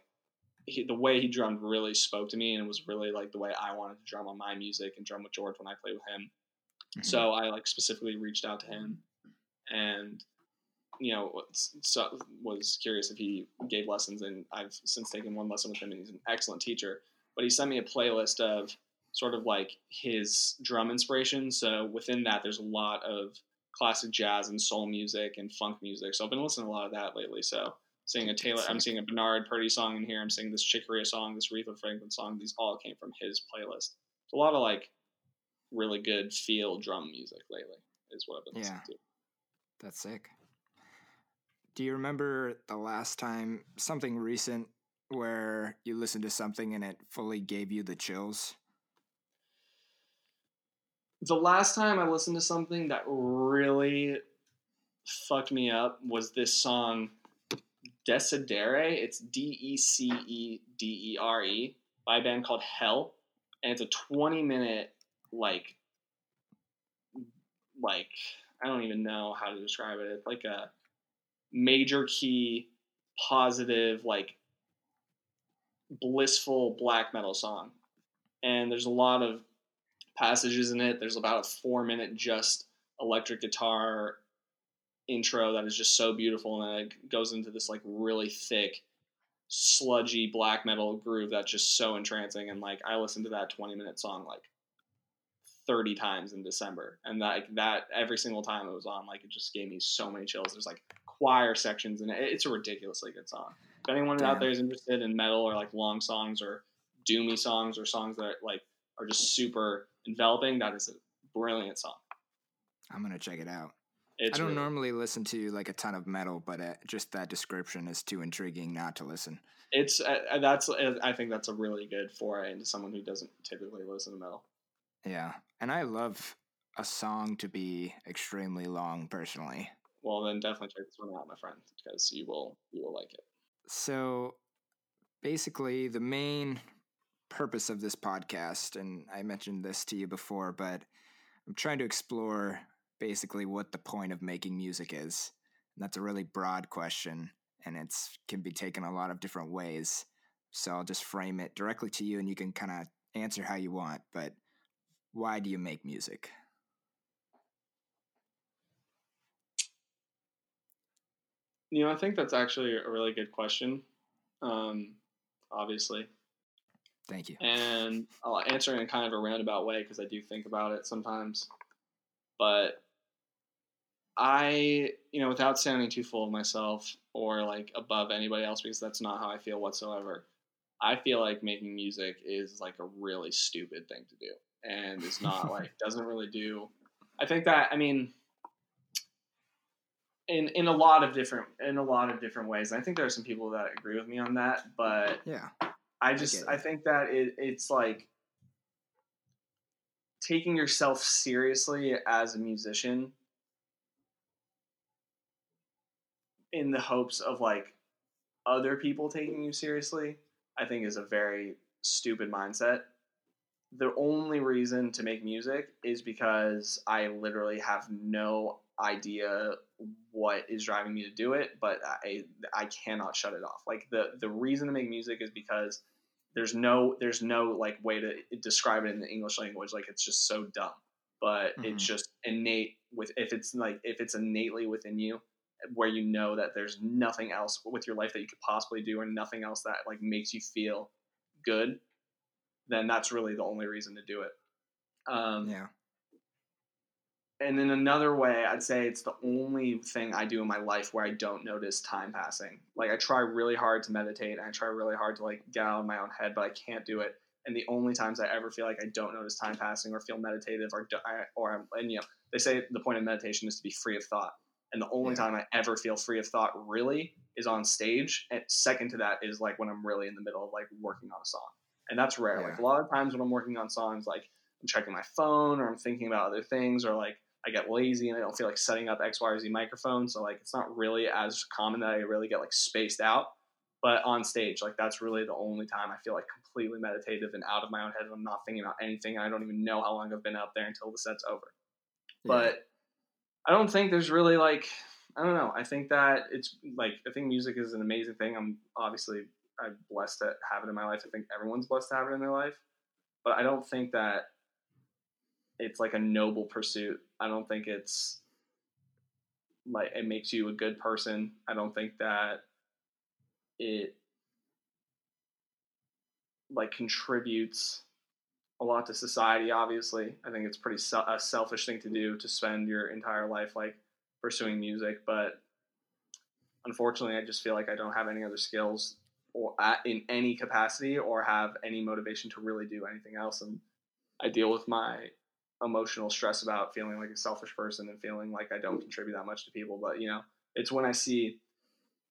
he, the way he drummed really spoke to me, and it was really like the way I wanted to drum on my music and drum with George when I played with him. Mm-hmm. So I like specifically reached out to him and, you know, so was curious if he gave lessons, and I've since taken one lesson with him, and he's an excellent teacher. But he sent me a playlist of sort of like his drum inspiration. So within that, there's a lot of classic jazz and soul music and funk music. So I've been listening to a lot of that lately. So seeing a Taylor, I'm seeing a Bernard Purdy song in here. I'm seeing this Chick Corea song, this Aretha Franklin song. These all came from his playlist. It's a lot of like really good feel drum music lately is what I've been listening yeah. to. That's sick. Do you remember the last time, something recent, where you listened to something and it fully gave you the chills? The last time I listened to something that really fucked me up was this song Decidere. It's D E C E D E R E by a band called Hell. And it's a twenty minute, like, like, I don't even know how to describe it. It's like a major key, positive, like, blissful black metal song. And there's a lot of passages in it. There's about a four minute just electric guitar intro that is just so beautiful, and then it goes into this like really thick sludgy black metal groove that's just so entrancing. And like, I listened to that twenty minute song like thirty times in December, and like that, every single time it was on, like, it just gave me so many chills. There's like choir sections and it. It's a ridiculously good song. If anyone Damn. out there is interested in metal or like long songs or doomy songs or songs that are, like, are just super enveloping, that is a brilliant song. I'm gonna check it out. It's I don't really... normally listen to like a ton of metal, but uh, just that description is too intriguing not to listen. It's uh, that's uh, I think that's a really good foray into someone who doesn't typically listen to metal. Yeah, and I love a song to be extremely long, personally. Well, then definitely check this one out, my friend, because you will you will like it. So, basically, the main purpose of this podcast, and I mentioned this to you before, but I'm trying to explore basically what the point of making music is. And that's a really broad question, and it can be taken a lot of different ways. So I'll just frame it directly to you, and you can kind of answer how you want. But why do you make music? You know, I think that's actually a really good question, um, obviously. Thank you. And I'll answer in kind of a roundabout way because I do think about it sometimes. But I, you know, without sounding too full of myself or like above anybody else, because that's not how I feel whatsoever, I feel like making music is like a really stupid thing to do. And it's not like, doesn't really do. I think that, I mean, in, in a lot of different, in a lot of different ways. I think there are some people that agree with me on that, but yeah, I just, I, I think that it, it's like taking yourself seriously as a musician in the hopes of like other people taking you seriously, I think is a very stupid mindset. The only reason to make music is because I literally have no idea what is driving me to do it, but I I cannot shut it off. Like the, the reason to make music is because there's no there's no like way to describe it in the English language. Like it's just so dumb, but mm-hmm. it's just innate with if it's like if it's innately within you, where you know that there's nothing else with your life that you could possibly do, and nothing else that like makes you feel good. Then that's really the only reason to do it. Um, yeah. And in another way, I'd say it's the only thing I do in my life where I don't notice time passing. Like I try really hard to meditate, and I try really hard to like get out of my own head, but I can't do it. And the only times I ever feel like I don't notice time passing or feel meditative or, or I'm, and you know, they say the point of meditation is to be free of thought. And the only yeah. time I ever feel free of thought really is on stage. And second to that is like when I'm really in the middle of like working on a song. And that's rare. Yeah. Like a lot of times when I'm working on songs, like I'm checking my phone or I'm thinking about other things, or like I get lazy and I don't feel like setting up X, Y, or Z microphone. So like, it's not really as common that I really get like spaced out, but on stage, like that's really the only time I feel like completely meditative and out of my own head. And I'm not thinking about anything. And I don't even know how long I've been up there until the set's over. Yeah. But I don't think there's really like, I don't know. I think that it's like, I think music is an amazing thing. I'm obviously I'm blessed to have it in my life. I think everyone's blessed to have it in their life, but I don't think that it's like a noble pursuit. I don't think it's like, it makes you a good person. I don't think that it like contributes a lot to society. Obviously, I think it's pretty su- a selfish thing to do, to spend your entire life, like pursuing music. But unfortunately, I just feel like I don't have any other skills or in any capacity or have any motivation to really do anything else. And I deal with my emotional stress about feeling like a selfish person and feeling like I don't contribute that much to people. But, you know, it's when I see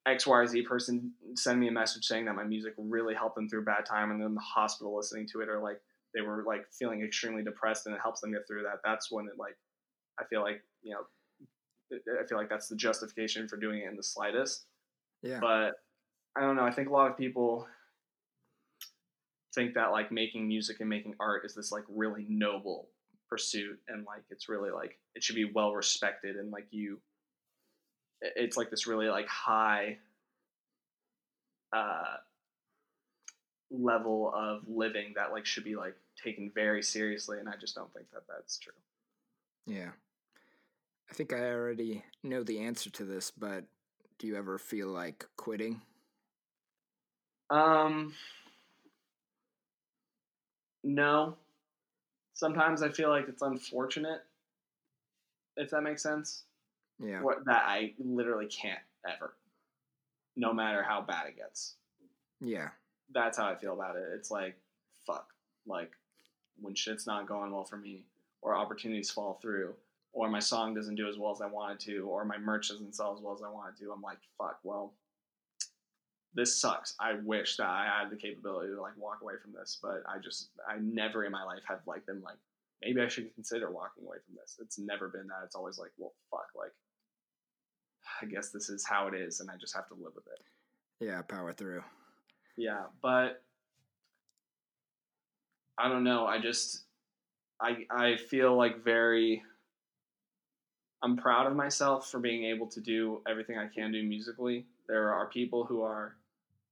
X, Y, or Z person send me a message saying that my music really helped them through a bad time, and they're in the hospital listening to it, or like they were like feeling extremely depressed and it helps them get through that. That's when it like, I feel like, you know, I feel like that's the justification for doing it in the slightest. Yeah. But I don't know. I think a lot of people think that like making music and making art is this like really noble pursuit. And like, it's really like, it should be well respected. And like you, it's like this really like high uh, level of living that like should be like taken very seriously. And I just don't think that that's true. Yeah. I think I already know the answer to this, but do you ever feel like quitting? Um, no. Sometimes I feel like it's unfortunate, if that makes sense. Yeah. What, that I literally can't ever, no matter how bad it gets. Yeah. That's how I feel about it. It's like, fuck. Like, when shit's not going well for me, or opportunities fall through, or my song doesn't do as well as I wanted to, or my merch doesn't sell as well as I wanted to, I'm like, fuck, well, this sucks. I wish that I had the capability to like walk away from this, but I just, I never in my life have like been like, maybe I should consider walking away from this. It's never been that. It's always like, well, fuck, like, I guess this is how it is, and I just have to live with it. Yeah, power through. Yeah, but I don't know. I just, I I feel like very, I'm proud of myself for being able to do everything I can do musically. There are people who are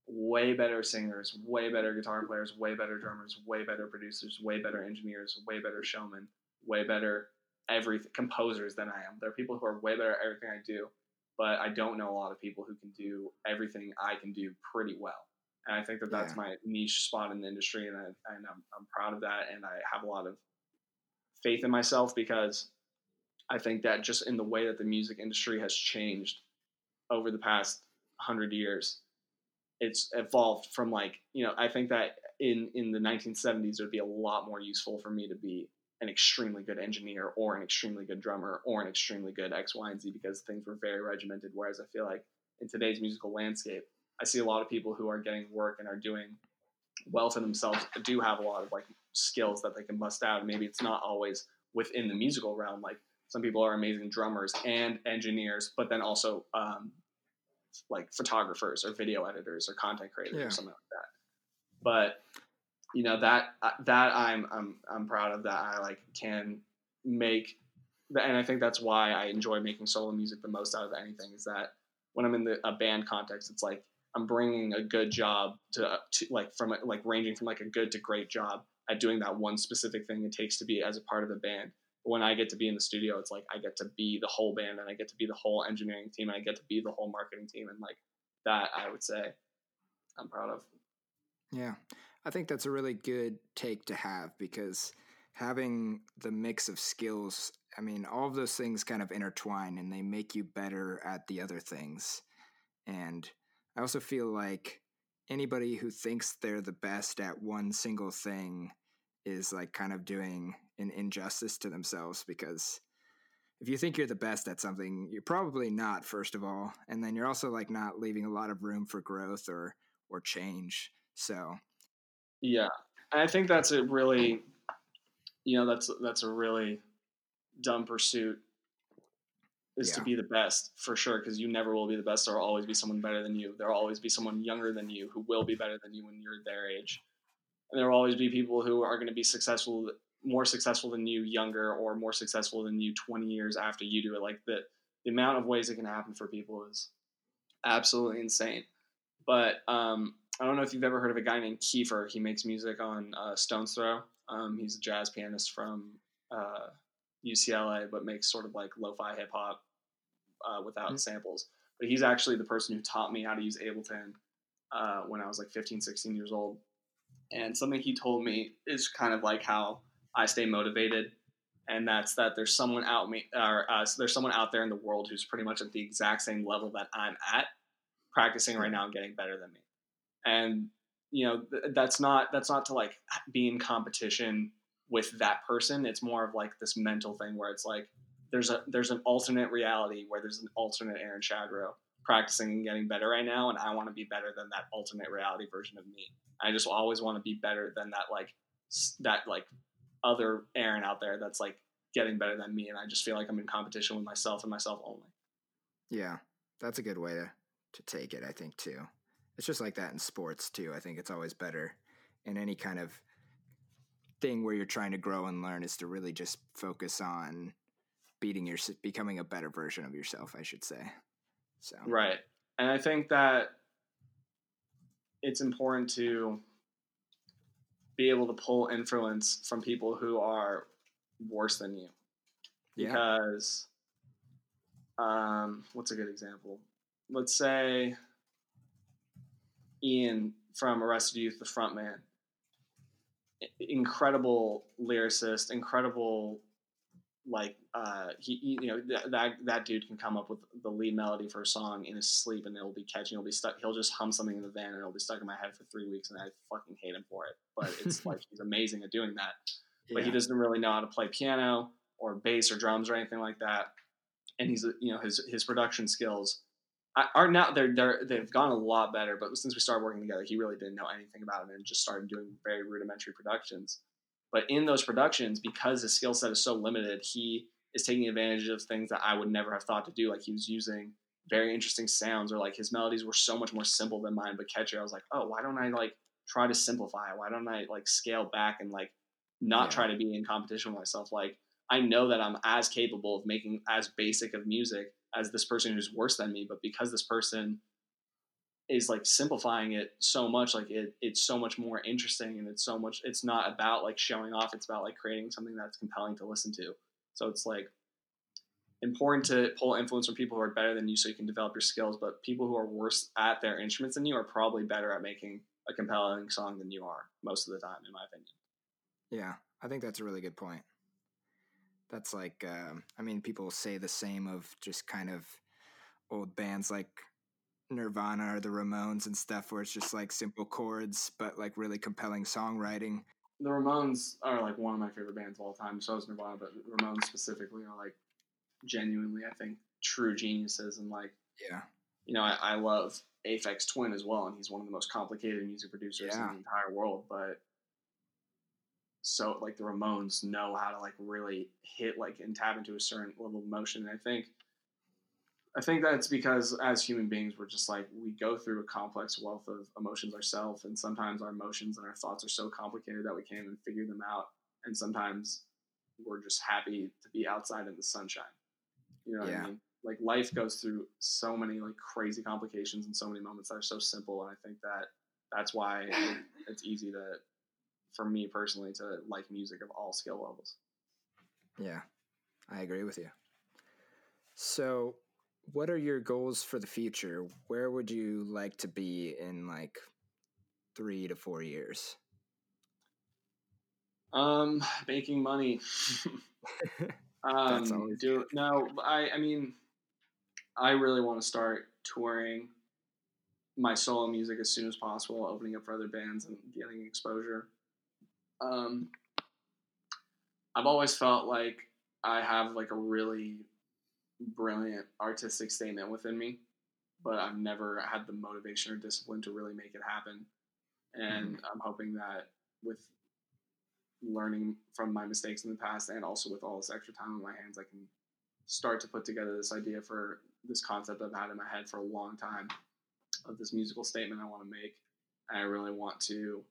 way better singers, way better guitar players, way better drummers, way better producers, way better engineers, way better showmen, way better every composers than I am. There are people who are way better at everything I do, but I don't know a lot of people who can do everything I can do pretty well. And I think that that's yeah. my niche spot in the industry, and, I, and I'm, I'm proud of that, and I have a lot of faith in myself, because I think that just in the way that the music industry has changed over the past hundred years, it's evolved from like, you know, I think that in, in the nineteen seventies, it would be a lot more useful for me to be an extremely good engineer or an extremely good drummer or an extremely good X, Y, and Z, because things were very regimented. Whereas I feel like in today's musical landscape, I see a lot of people who are getting work and are doing well for themselves do have a lot of like skills that they can bust out. Maybe it's not always within the musical realm. Like some people are amazing drummers and engineers, but then also um, like photographers or video editors or content creators yeah. or something like that. But you know, that, uh, that I'm, I'm, I'm proud of that. I like can make, and I think that's why I enjoy making solo music the most out of anything, is that when I'm in the, a band context, it's like, I'm bringing a good job to, to like from like ranging from like a good to great job at doing that one specific thing it takes to be as a part of the band. But when I get to be in the studio, it's like I get to be the whole band, and I get to be the whole engineering team, and I get to be the whole marketing team, and like that, I would say I'm proud of. Yeah, I think that's a really good take to have, because having the mix of skills, I mean, all of those things kind of intertwine, and they make you better at the other things. And I also feel like anybody who thinks they're the best at one single thing is like kind of doing an injustice to themselves, because if you think you're the best at something, you're probably not, first of all. And then you're also like not leaving a lot of room for growth or, or change. So. Yeah. I think that's a really, you know, that's, that's a really dumb pursuit. Is yeah. to be the best, for sure, because you never will be the best. There will always be someone better than you. There will always be someone younger than you who will be better than you when you're their age. And there will always be people who are going to be successful, more successful than you younger, or more successful than you twenty years after you do it. Like the, the amount of ways it can happen for people is absolutely insane. But um, I don't know if you've ever heard of a guy named Kiefer. He makes music on uh, Stone's Throw. Um, he's a jazz pianist from uh, U C L A, but makes sort of like lo-fi hip hop uh, without mm-hmm. samples. But he's actually the person who taught me how to use Ableton uh, when I was like fifteen, sixteen years old. And something he told me is kind of like how I stay motivated. And that's that there's someone out me or uh, there's someone out there in the world who's pretty much at the exact same level that I'm at, practicing right now and getting better than me. And, you know, th- that's not, that's not to like be in competition with that person. It's more of like this mental thing where it's like there's a there's an alternate reality where there's an alternate Aaron Shadrow practicing and getting better right now, and I want to be better than that alternate reality version of me. I just always want to be better than that like that like other Aaron out there that's like getting better than me, and I just feel like I'm in competition with myself and myself only. Yeah, that's a good way to, to take it, I think, too. It's just like that in sports, too. I think it's always better in any kind of thing where you're trying to grow and learn is to really just focus on beating your, becoming a better version of yourself, I should say. So right. And I think that it's important to be able to pull influence from people who are worse than you. Because, yeah. um, what's a good example? Let's say Ian from Arrested Youth, the frontman, incredible lyricist, incredible, like, uh, he, you know, th- that, that dude can come up with the lead melody for a song in his sleep and it'll be catchy. It'll be stuck. He'll just hum something in the van and it'll be stuck in my head for three weeks. And I fucking hate him for it, but it's like, he's amazing at doing that, but yeah. He doesn't really know how to play piano or bass or drums or anything like that. And he's, you know, his, his production skills are now they're, they're, they've gone a lot better, but since we started working together, he really didn't know anything about it and just started doing very rudimentary productions. But in those productions, because his skill set is so limited, he is taking advantage of things that I would never have thought to do. Like, he was using very interesting sounds, or like his melodies were so much more simple than mine, but catchy. I was like, oh, why don't I like try to simplify? Why don't I like scale back and like not yeah. try to be in competition with myself? Like, I know that I'm as capable of making as basic of music as this person who's worse than me, but because this person is like simplifying it so much, like it it's so much more interesting, and it's so much, it's not about like showing off, it's about like creating something that's compelling to listen to. So it's like important to pull influence from people who are better than you so you can develop your skills, but people who are worse at their instruments than you are probably better at making a compelling song than you are most of the time, in my opinion. Yeah, I think that's a really good point. That's like, um, I mean, people say the same of just kind of old bands like Nirvana or the Ramones and stuff, where it's just like simple chords, but like really compelling songwriting. The Ramones are like one of my favorite bands of all time. So is Nirvana, but Ramones specifically are like genuinely, I think, true geniuses. And like, yeah, you know, I, I love Aphex Twin as well. And he's one of the most complicated music producers yeah. in the entire world, but so like the Ramones know how to like really hit like and tap into a certain level of emotion. And I think, I think that's because as human beings, we're just like, we go through a complex wealth of emotions ourselves. And sometimes our emotions and our thoughts are so complicated that we can't even figure them out. And sometimes we're just happy to be outside in the sunshine. You know what yeah. I mean? Like life goes through so many like crazy complications and so many moments that are so simple. And I think that that's why it, it's easy to, for me personally, to like music of all skill levels. Yeah, I agree with you. So what are your goals for the future? Where would you like to be in like three to four years? Um, making money. um, do, no, I, I mean, I really want to start touring my solo music as soon as possible, opening up for other bands and getting exposure. Um, I've always felt like I have like a really brilliant artistic statement within me, but I've never had the motivation or discipline to really make it happen. And mm-hmm. I'm hoping that with learning from my mistakes in the past, and also with all this extra time on my hands, I can start to put together this idea for this concept I've had in my head for a long time of this musical statement I want to make. And I really want to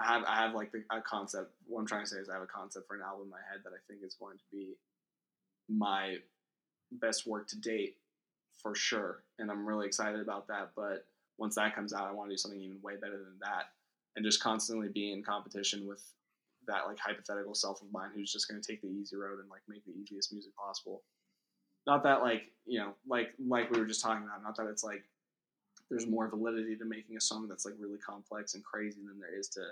I have, I have like the, a concept. What I'm trying to say is I have a concept for an album in my head that I think is going to be my best work to date for sure. And I'm really excited about that. But once that comes out, I want to do something even way better than that. And just constantly be in competition with that like hypothetical self of mine, who's just going to take the easy road and like make the easiest music possible. Not that like, you know, like, like we were just talking about, not that it's like, there's more validity to making a song that's like really complex and crazy than there is to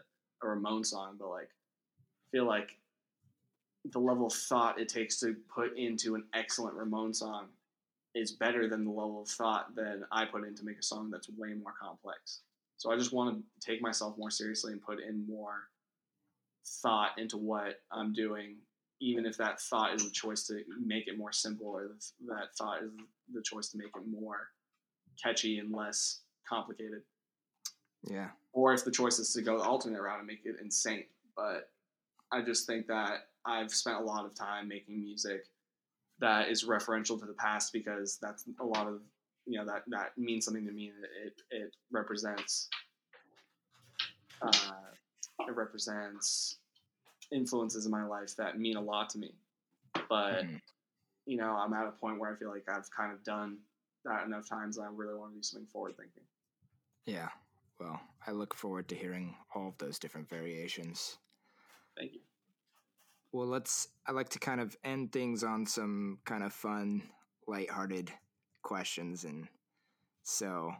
a Ramones song. But like, I feel like the level of thought it takes to put into an excellent Ramones song is better than the level of thought that I put in to make a song that's way more complex. So I just want to take myself more seriously and put in more thought into what I'm doing, even if that thought is the choice to make it more simple, or that thought is the choice to make it more catchy and less complicated. Yeah. Or if the choice is to go the alternate route and make it insane. But I just think that I've spent a lot of time making music that is referential to the past, because that's a lot of, you know, that, that means something to me. It, it represents, uh, it represents influences in my life that mean a lot to me. But, mm. you know, I'm at a point where I feel like I've kind of done that enough times. I really want to do something forward thinking. Yeah. Well, I look forward to hearing all of those different variations. Thank you. Well, let's, I like to kind of end things on some kind of fun, lighthearted questions. And so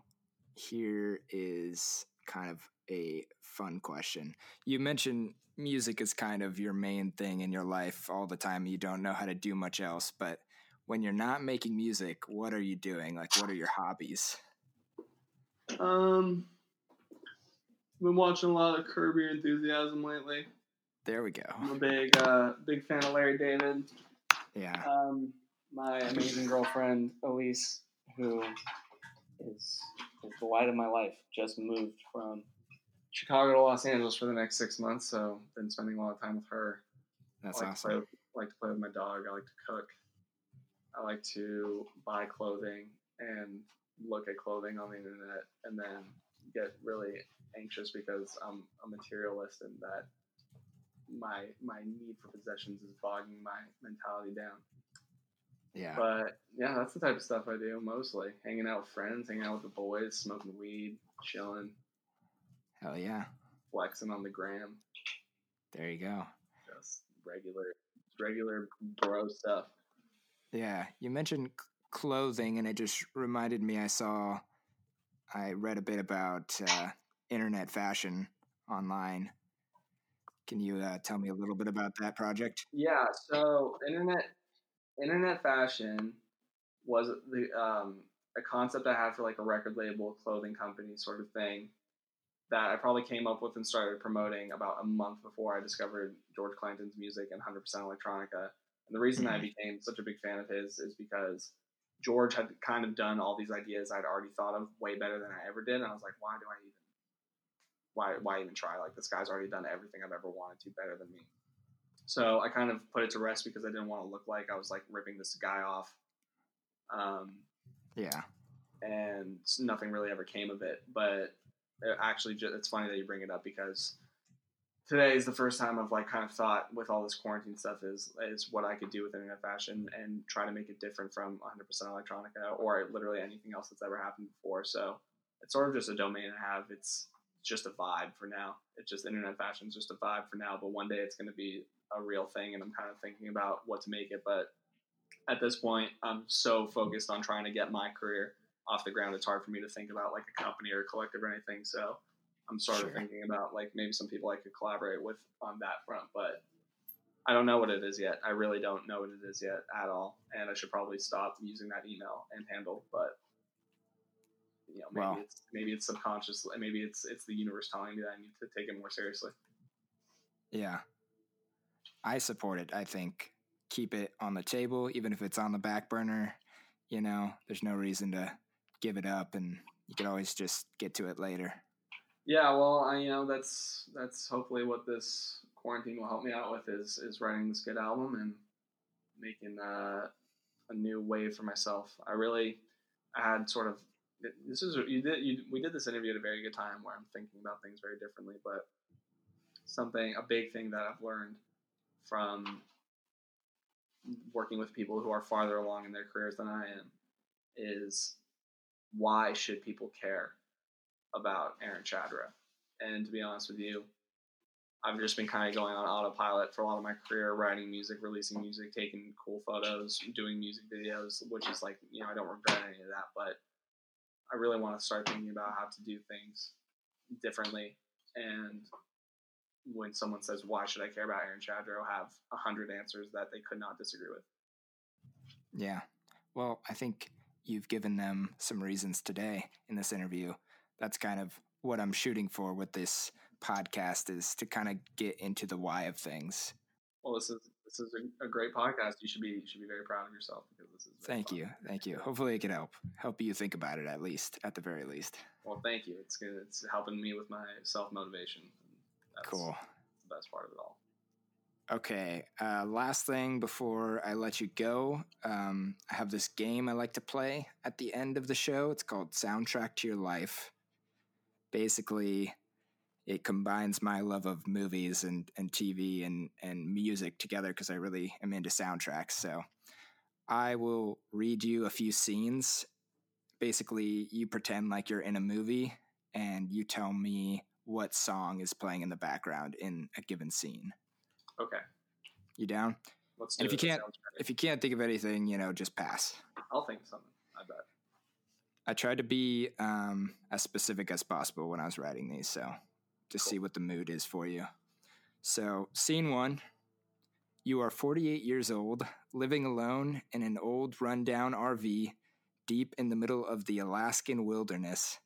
here is kind of a fun question. You mentioned music is kind of your main thing in your life all the time. You don't know how to do much else, but when you're not making music, what are you doing? Like, what are your hobbies? Um, I've been watching a lot of Curb Your Enthusiasm lately. There we go. I'm a big, uh, big fan of Larry David. Yeah. Um, my amazing girlfriend, Elise, who is the light of my life, just moved from Chicago to Los Angeles for the next six months, so I've been spending a lot of time with her. That's I like awesome. To play, I like to play with my dog. I like to cook. I like to buy clothing and look at clothing on the internet, and then get really anxious because I'm a materialist, and that my my need for possessions is bogging my mentality down. Yeah. But yeah, that's the type of stuff I do mostly. Hanging out with friends, hanging out with the boys, smoking weed, chilling. Hell yeah. Flexing on the gram. There you go. Just regular, regular bro stuff. Yeah. You mentioned c- clothing, and it just reminded me, I saw, I read a bit about uh, internet fashion online. Can you uh, tell me a little bit about that project? Yeah, so internet internet fashion was the um, a concept I had for like a record label, clothing company sort of thing that I probably came up with and started promoting about a month before I discovered George Clanton's music and one hundred percent electronica. And the reason mm-hmm. I became such a big fan of his is because George had kind of done all these ideas I'd already thought of way better than I ever did. And I was like, why do I even? Why why even try? Like, this guy's already done everything I've ever wanted to better than me. So I kind of put it to rest because I didn't want to look like I was, like, ripping this guy off. Um, yeah. And nothing really ever came of it. But it actually, just, it's funny that you bring it up because today is the first time I've, like, kind of thought with all this quarantine stuff is, is what I could do with internet fashion and try to make it different from one hundred percent electronica or literally anything else that's ever happened before. So it's sort of just a domain I have. It's just a vibe for now. It's just internet fashion is just a vibe for now, but one day it's going to be a real thing, and I'm kind of thinking about what to make it. But at this point, I'm so focused on trying to get my career off the ground, it's hard for me to think about like a company or a collective or anything. So I'm sort of sure. thinking about like maybe some people I could collaborate with on that front, but I don't know what it is yet. I really don't know what it is yet at all, and I should probably stop using that email and handle, but you know, maybe wow. it's maybe it's subconscious, maybe it's it's the universe telling me that I need to take it more seriously. Yeah, I support it. I think keep it on the table, even if it's on the back burner. You know, there's no reason to give it up, and you can always just get to it later. Yeah, well, I you know that's that's hopefully what this quarantine will help me out with is is writing this good album and making uh, a new way for myself. I really I had sort of. This is you did you, we did this interview at a very good time where I'm thinking about things very differently, but something a big thing that I've learned from working with people who are farther along in their careers than I am is why should people care about Aaron Shadrow? And to be honest with you, I've just been kind of going on autopilot for a lot of my career, writing music, releasing music, taking cool photos, doing music videos, which is like, you know, I don't regret any of that, but I really want to start thinking about how to do things differently. And when someone says, why should I care about Aaron Shadrow, have a hundred answers that they could not disagree with. Yeah. Well, I think you've given them some reasons today in this interview. That's kind of what I'm shooting for with this podcast is to kind of get into the why of things. Well, this is, this is a great podcast. You should be, you should be very proud of yourself because this is Thank fun. you. Thank you. Hopefully it can help, help you think about it at least, at the very least. Well, thank you. It's good. It's helping me with my self-motivation. That's cool. The best part of it all. Okay, uh, last thing before I let you go, um, I have this game I like to play at the end of the show. It's called Soundtrack to Your Life. Basically, it combines my love of movies and, and T V and, and music together because I really am into soundtracks. So I will read you a few scenes. Basically, you pretend like you're in a movie and you tell me what song is playing in the background in a given scene. Okay. You down? Let's do and if it. You can't, if you can't think of anything, you know, just pass. I'll think of something. I bet. I tried to be um, as specific as possible when I was writing these, so just cool. See what the mood is for you. So, scene one, you are forty-eight years old, living alone in an old rundown R V deep in the middle of the Alaskan wilderness.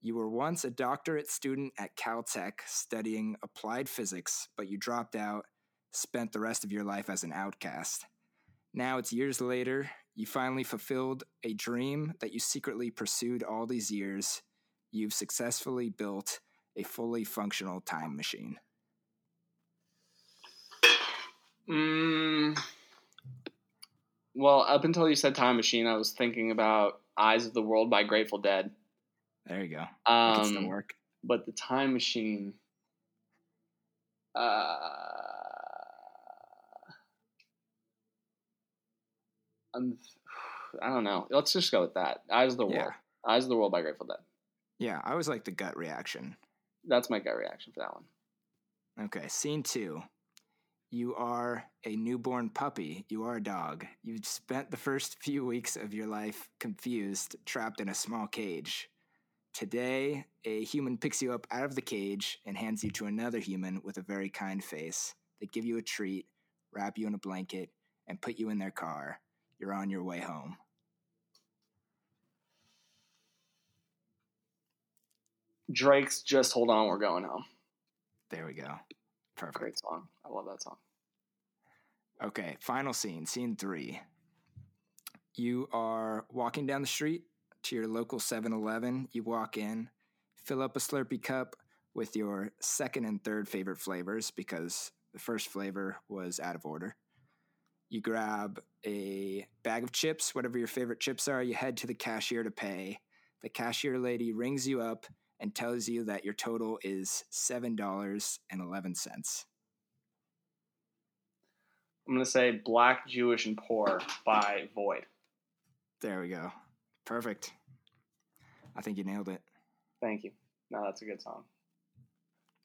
You were once a doctorate student at Caltech studying applied physics, but you dropped out, spent the rest of your life as an outcast. Now it's years later, you finally fulfilled a dream that you secretly pursued all these years. You've successfully built a fully functional time machine. Mm, well, up until you said time machine, I was thinking about Eyes of the World by Grateful Dead. There you go. Um, work. But the time machine. Uh, I'm, I don't know. Let's just go with that. Eyes of the World. Yeah. Eyes of the World by Grateful Dead. Yeah, I always like the gut reaction. That's my gut reaction for that one. Okay, scene two. You are a newborn puppy. You are a dog. You've spent the first few weeks of your life confused, trapped in a small cage. Today, a human picks you up out of the cage and hands you to another human with a very kind face. They give you a treat, wrap you in a blanket, and put you in their car. You're on your way home. Drake's Just Hold On, We're Going Home. There we go. Perfect. Great song. I love that song. Okay, final scene, scene three. You are walking down the street to your local seven eleven, you walk in, fill up a Slurpee cup with your second and third favorite flavors because the first flavor was out of order. You grab a bag of chips, whatever your favorite chips are, you head to the cashier to pay. The cashier lady rings you up and tells you that your total is seven dollars and eleven cents. I'm going to say Black, Jewish, and Poor by Void. There we go. Perfect. I think you nailed it. Thank you. No, that's a good song.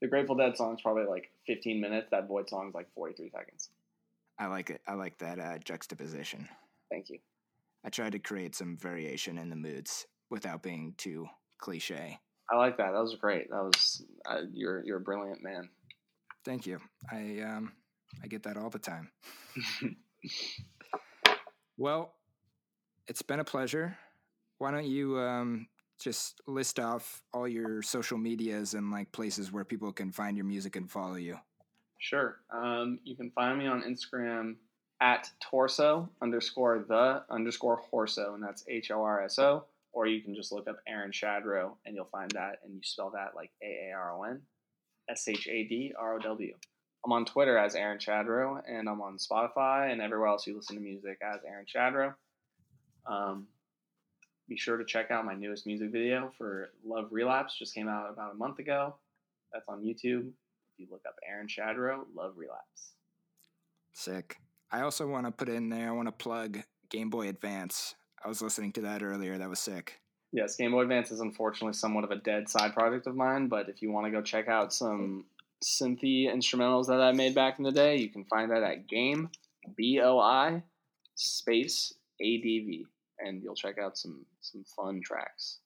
The Grateful Dead song is probably like fifteen minutes. That Void song is like forty-three seconds. I like it. I like that uh, juxtaposition. Thank you. I tried to create some variation in the moods without being too cliche. I like that. That was great. That was uh, you're you're a brilliant man. Thank you. I um I get that all the time. Well, it's been a pleasure. Why don't you um, just list off all your social medias and like places where people can find your music and follow you? Sure. Um, you can find me on Instagram at torso underscore the underscore horso, and that's H O R S O. Or you can just look up Aaron Shadrow, and you'll find that, and you spell that like A A R O N S H A D R O W. I'm on Twitter as Aaron Shadrow, and I'm on Spotify and everywhere else you listen to music as Aaron Shadrow. Um, Be sure to check out my newest music video for Love Relapse. Just came out about a month ago. That's on YouTube. If you look up Aaron Shadrow, Love Relapse. Sick. I also want to put in there, I want to plug Game Boy Advance. I was listening to that earlier. That was sick. Yes, Game Boy Advance is unfortunately somewhat of a dead side project of mine, but if you want to go check out some synthy instrumentals that I made back in the day, you can find that at Game, B O I, space A D V. And you'll check out some some fun tracks.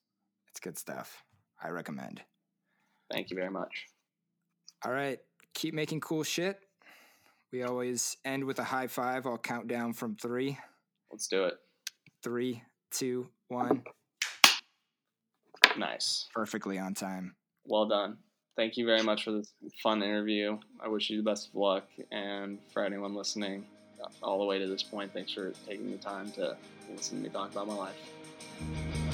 It's good stuff. I recommend. Thank you very much. All right. Keep making cool shit. We always end with a high five. I'll count down from three. Let's do it. Three, two, one. Nice. Perfectly on time. Well done. Thank you very much for this fun interview. I wish you the best of luck. And for anyone listening, all the way to this point, thanks for taking the time to listen to me talk about my life.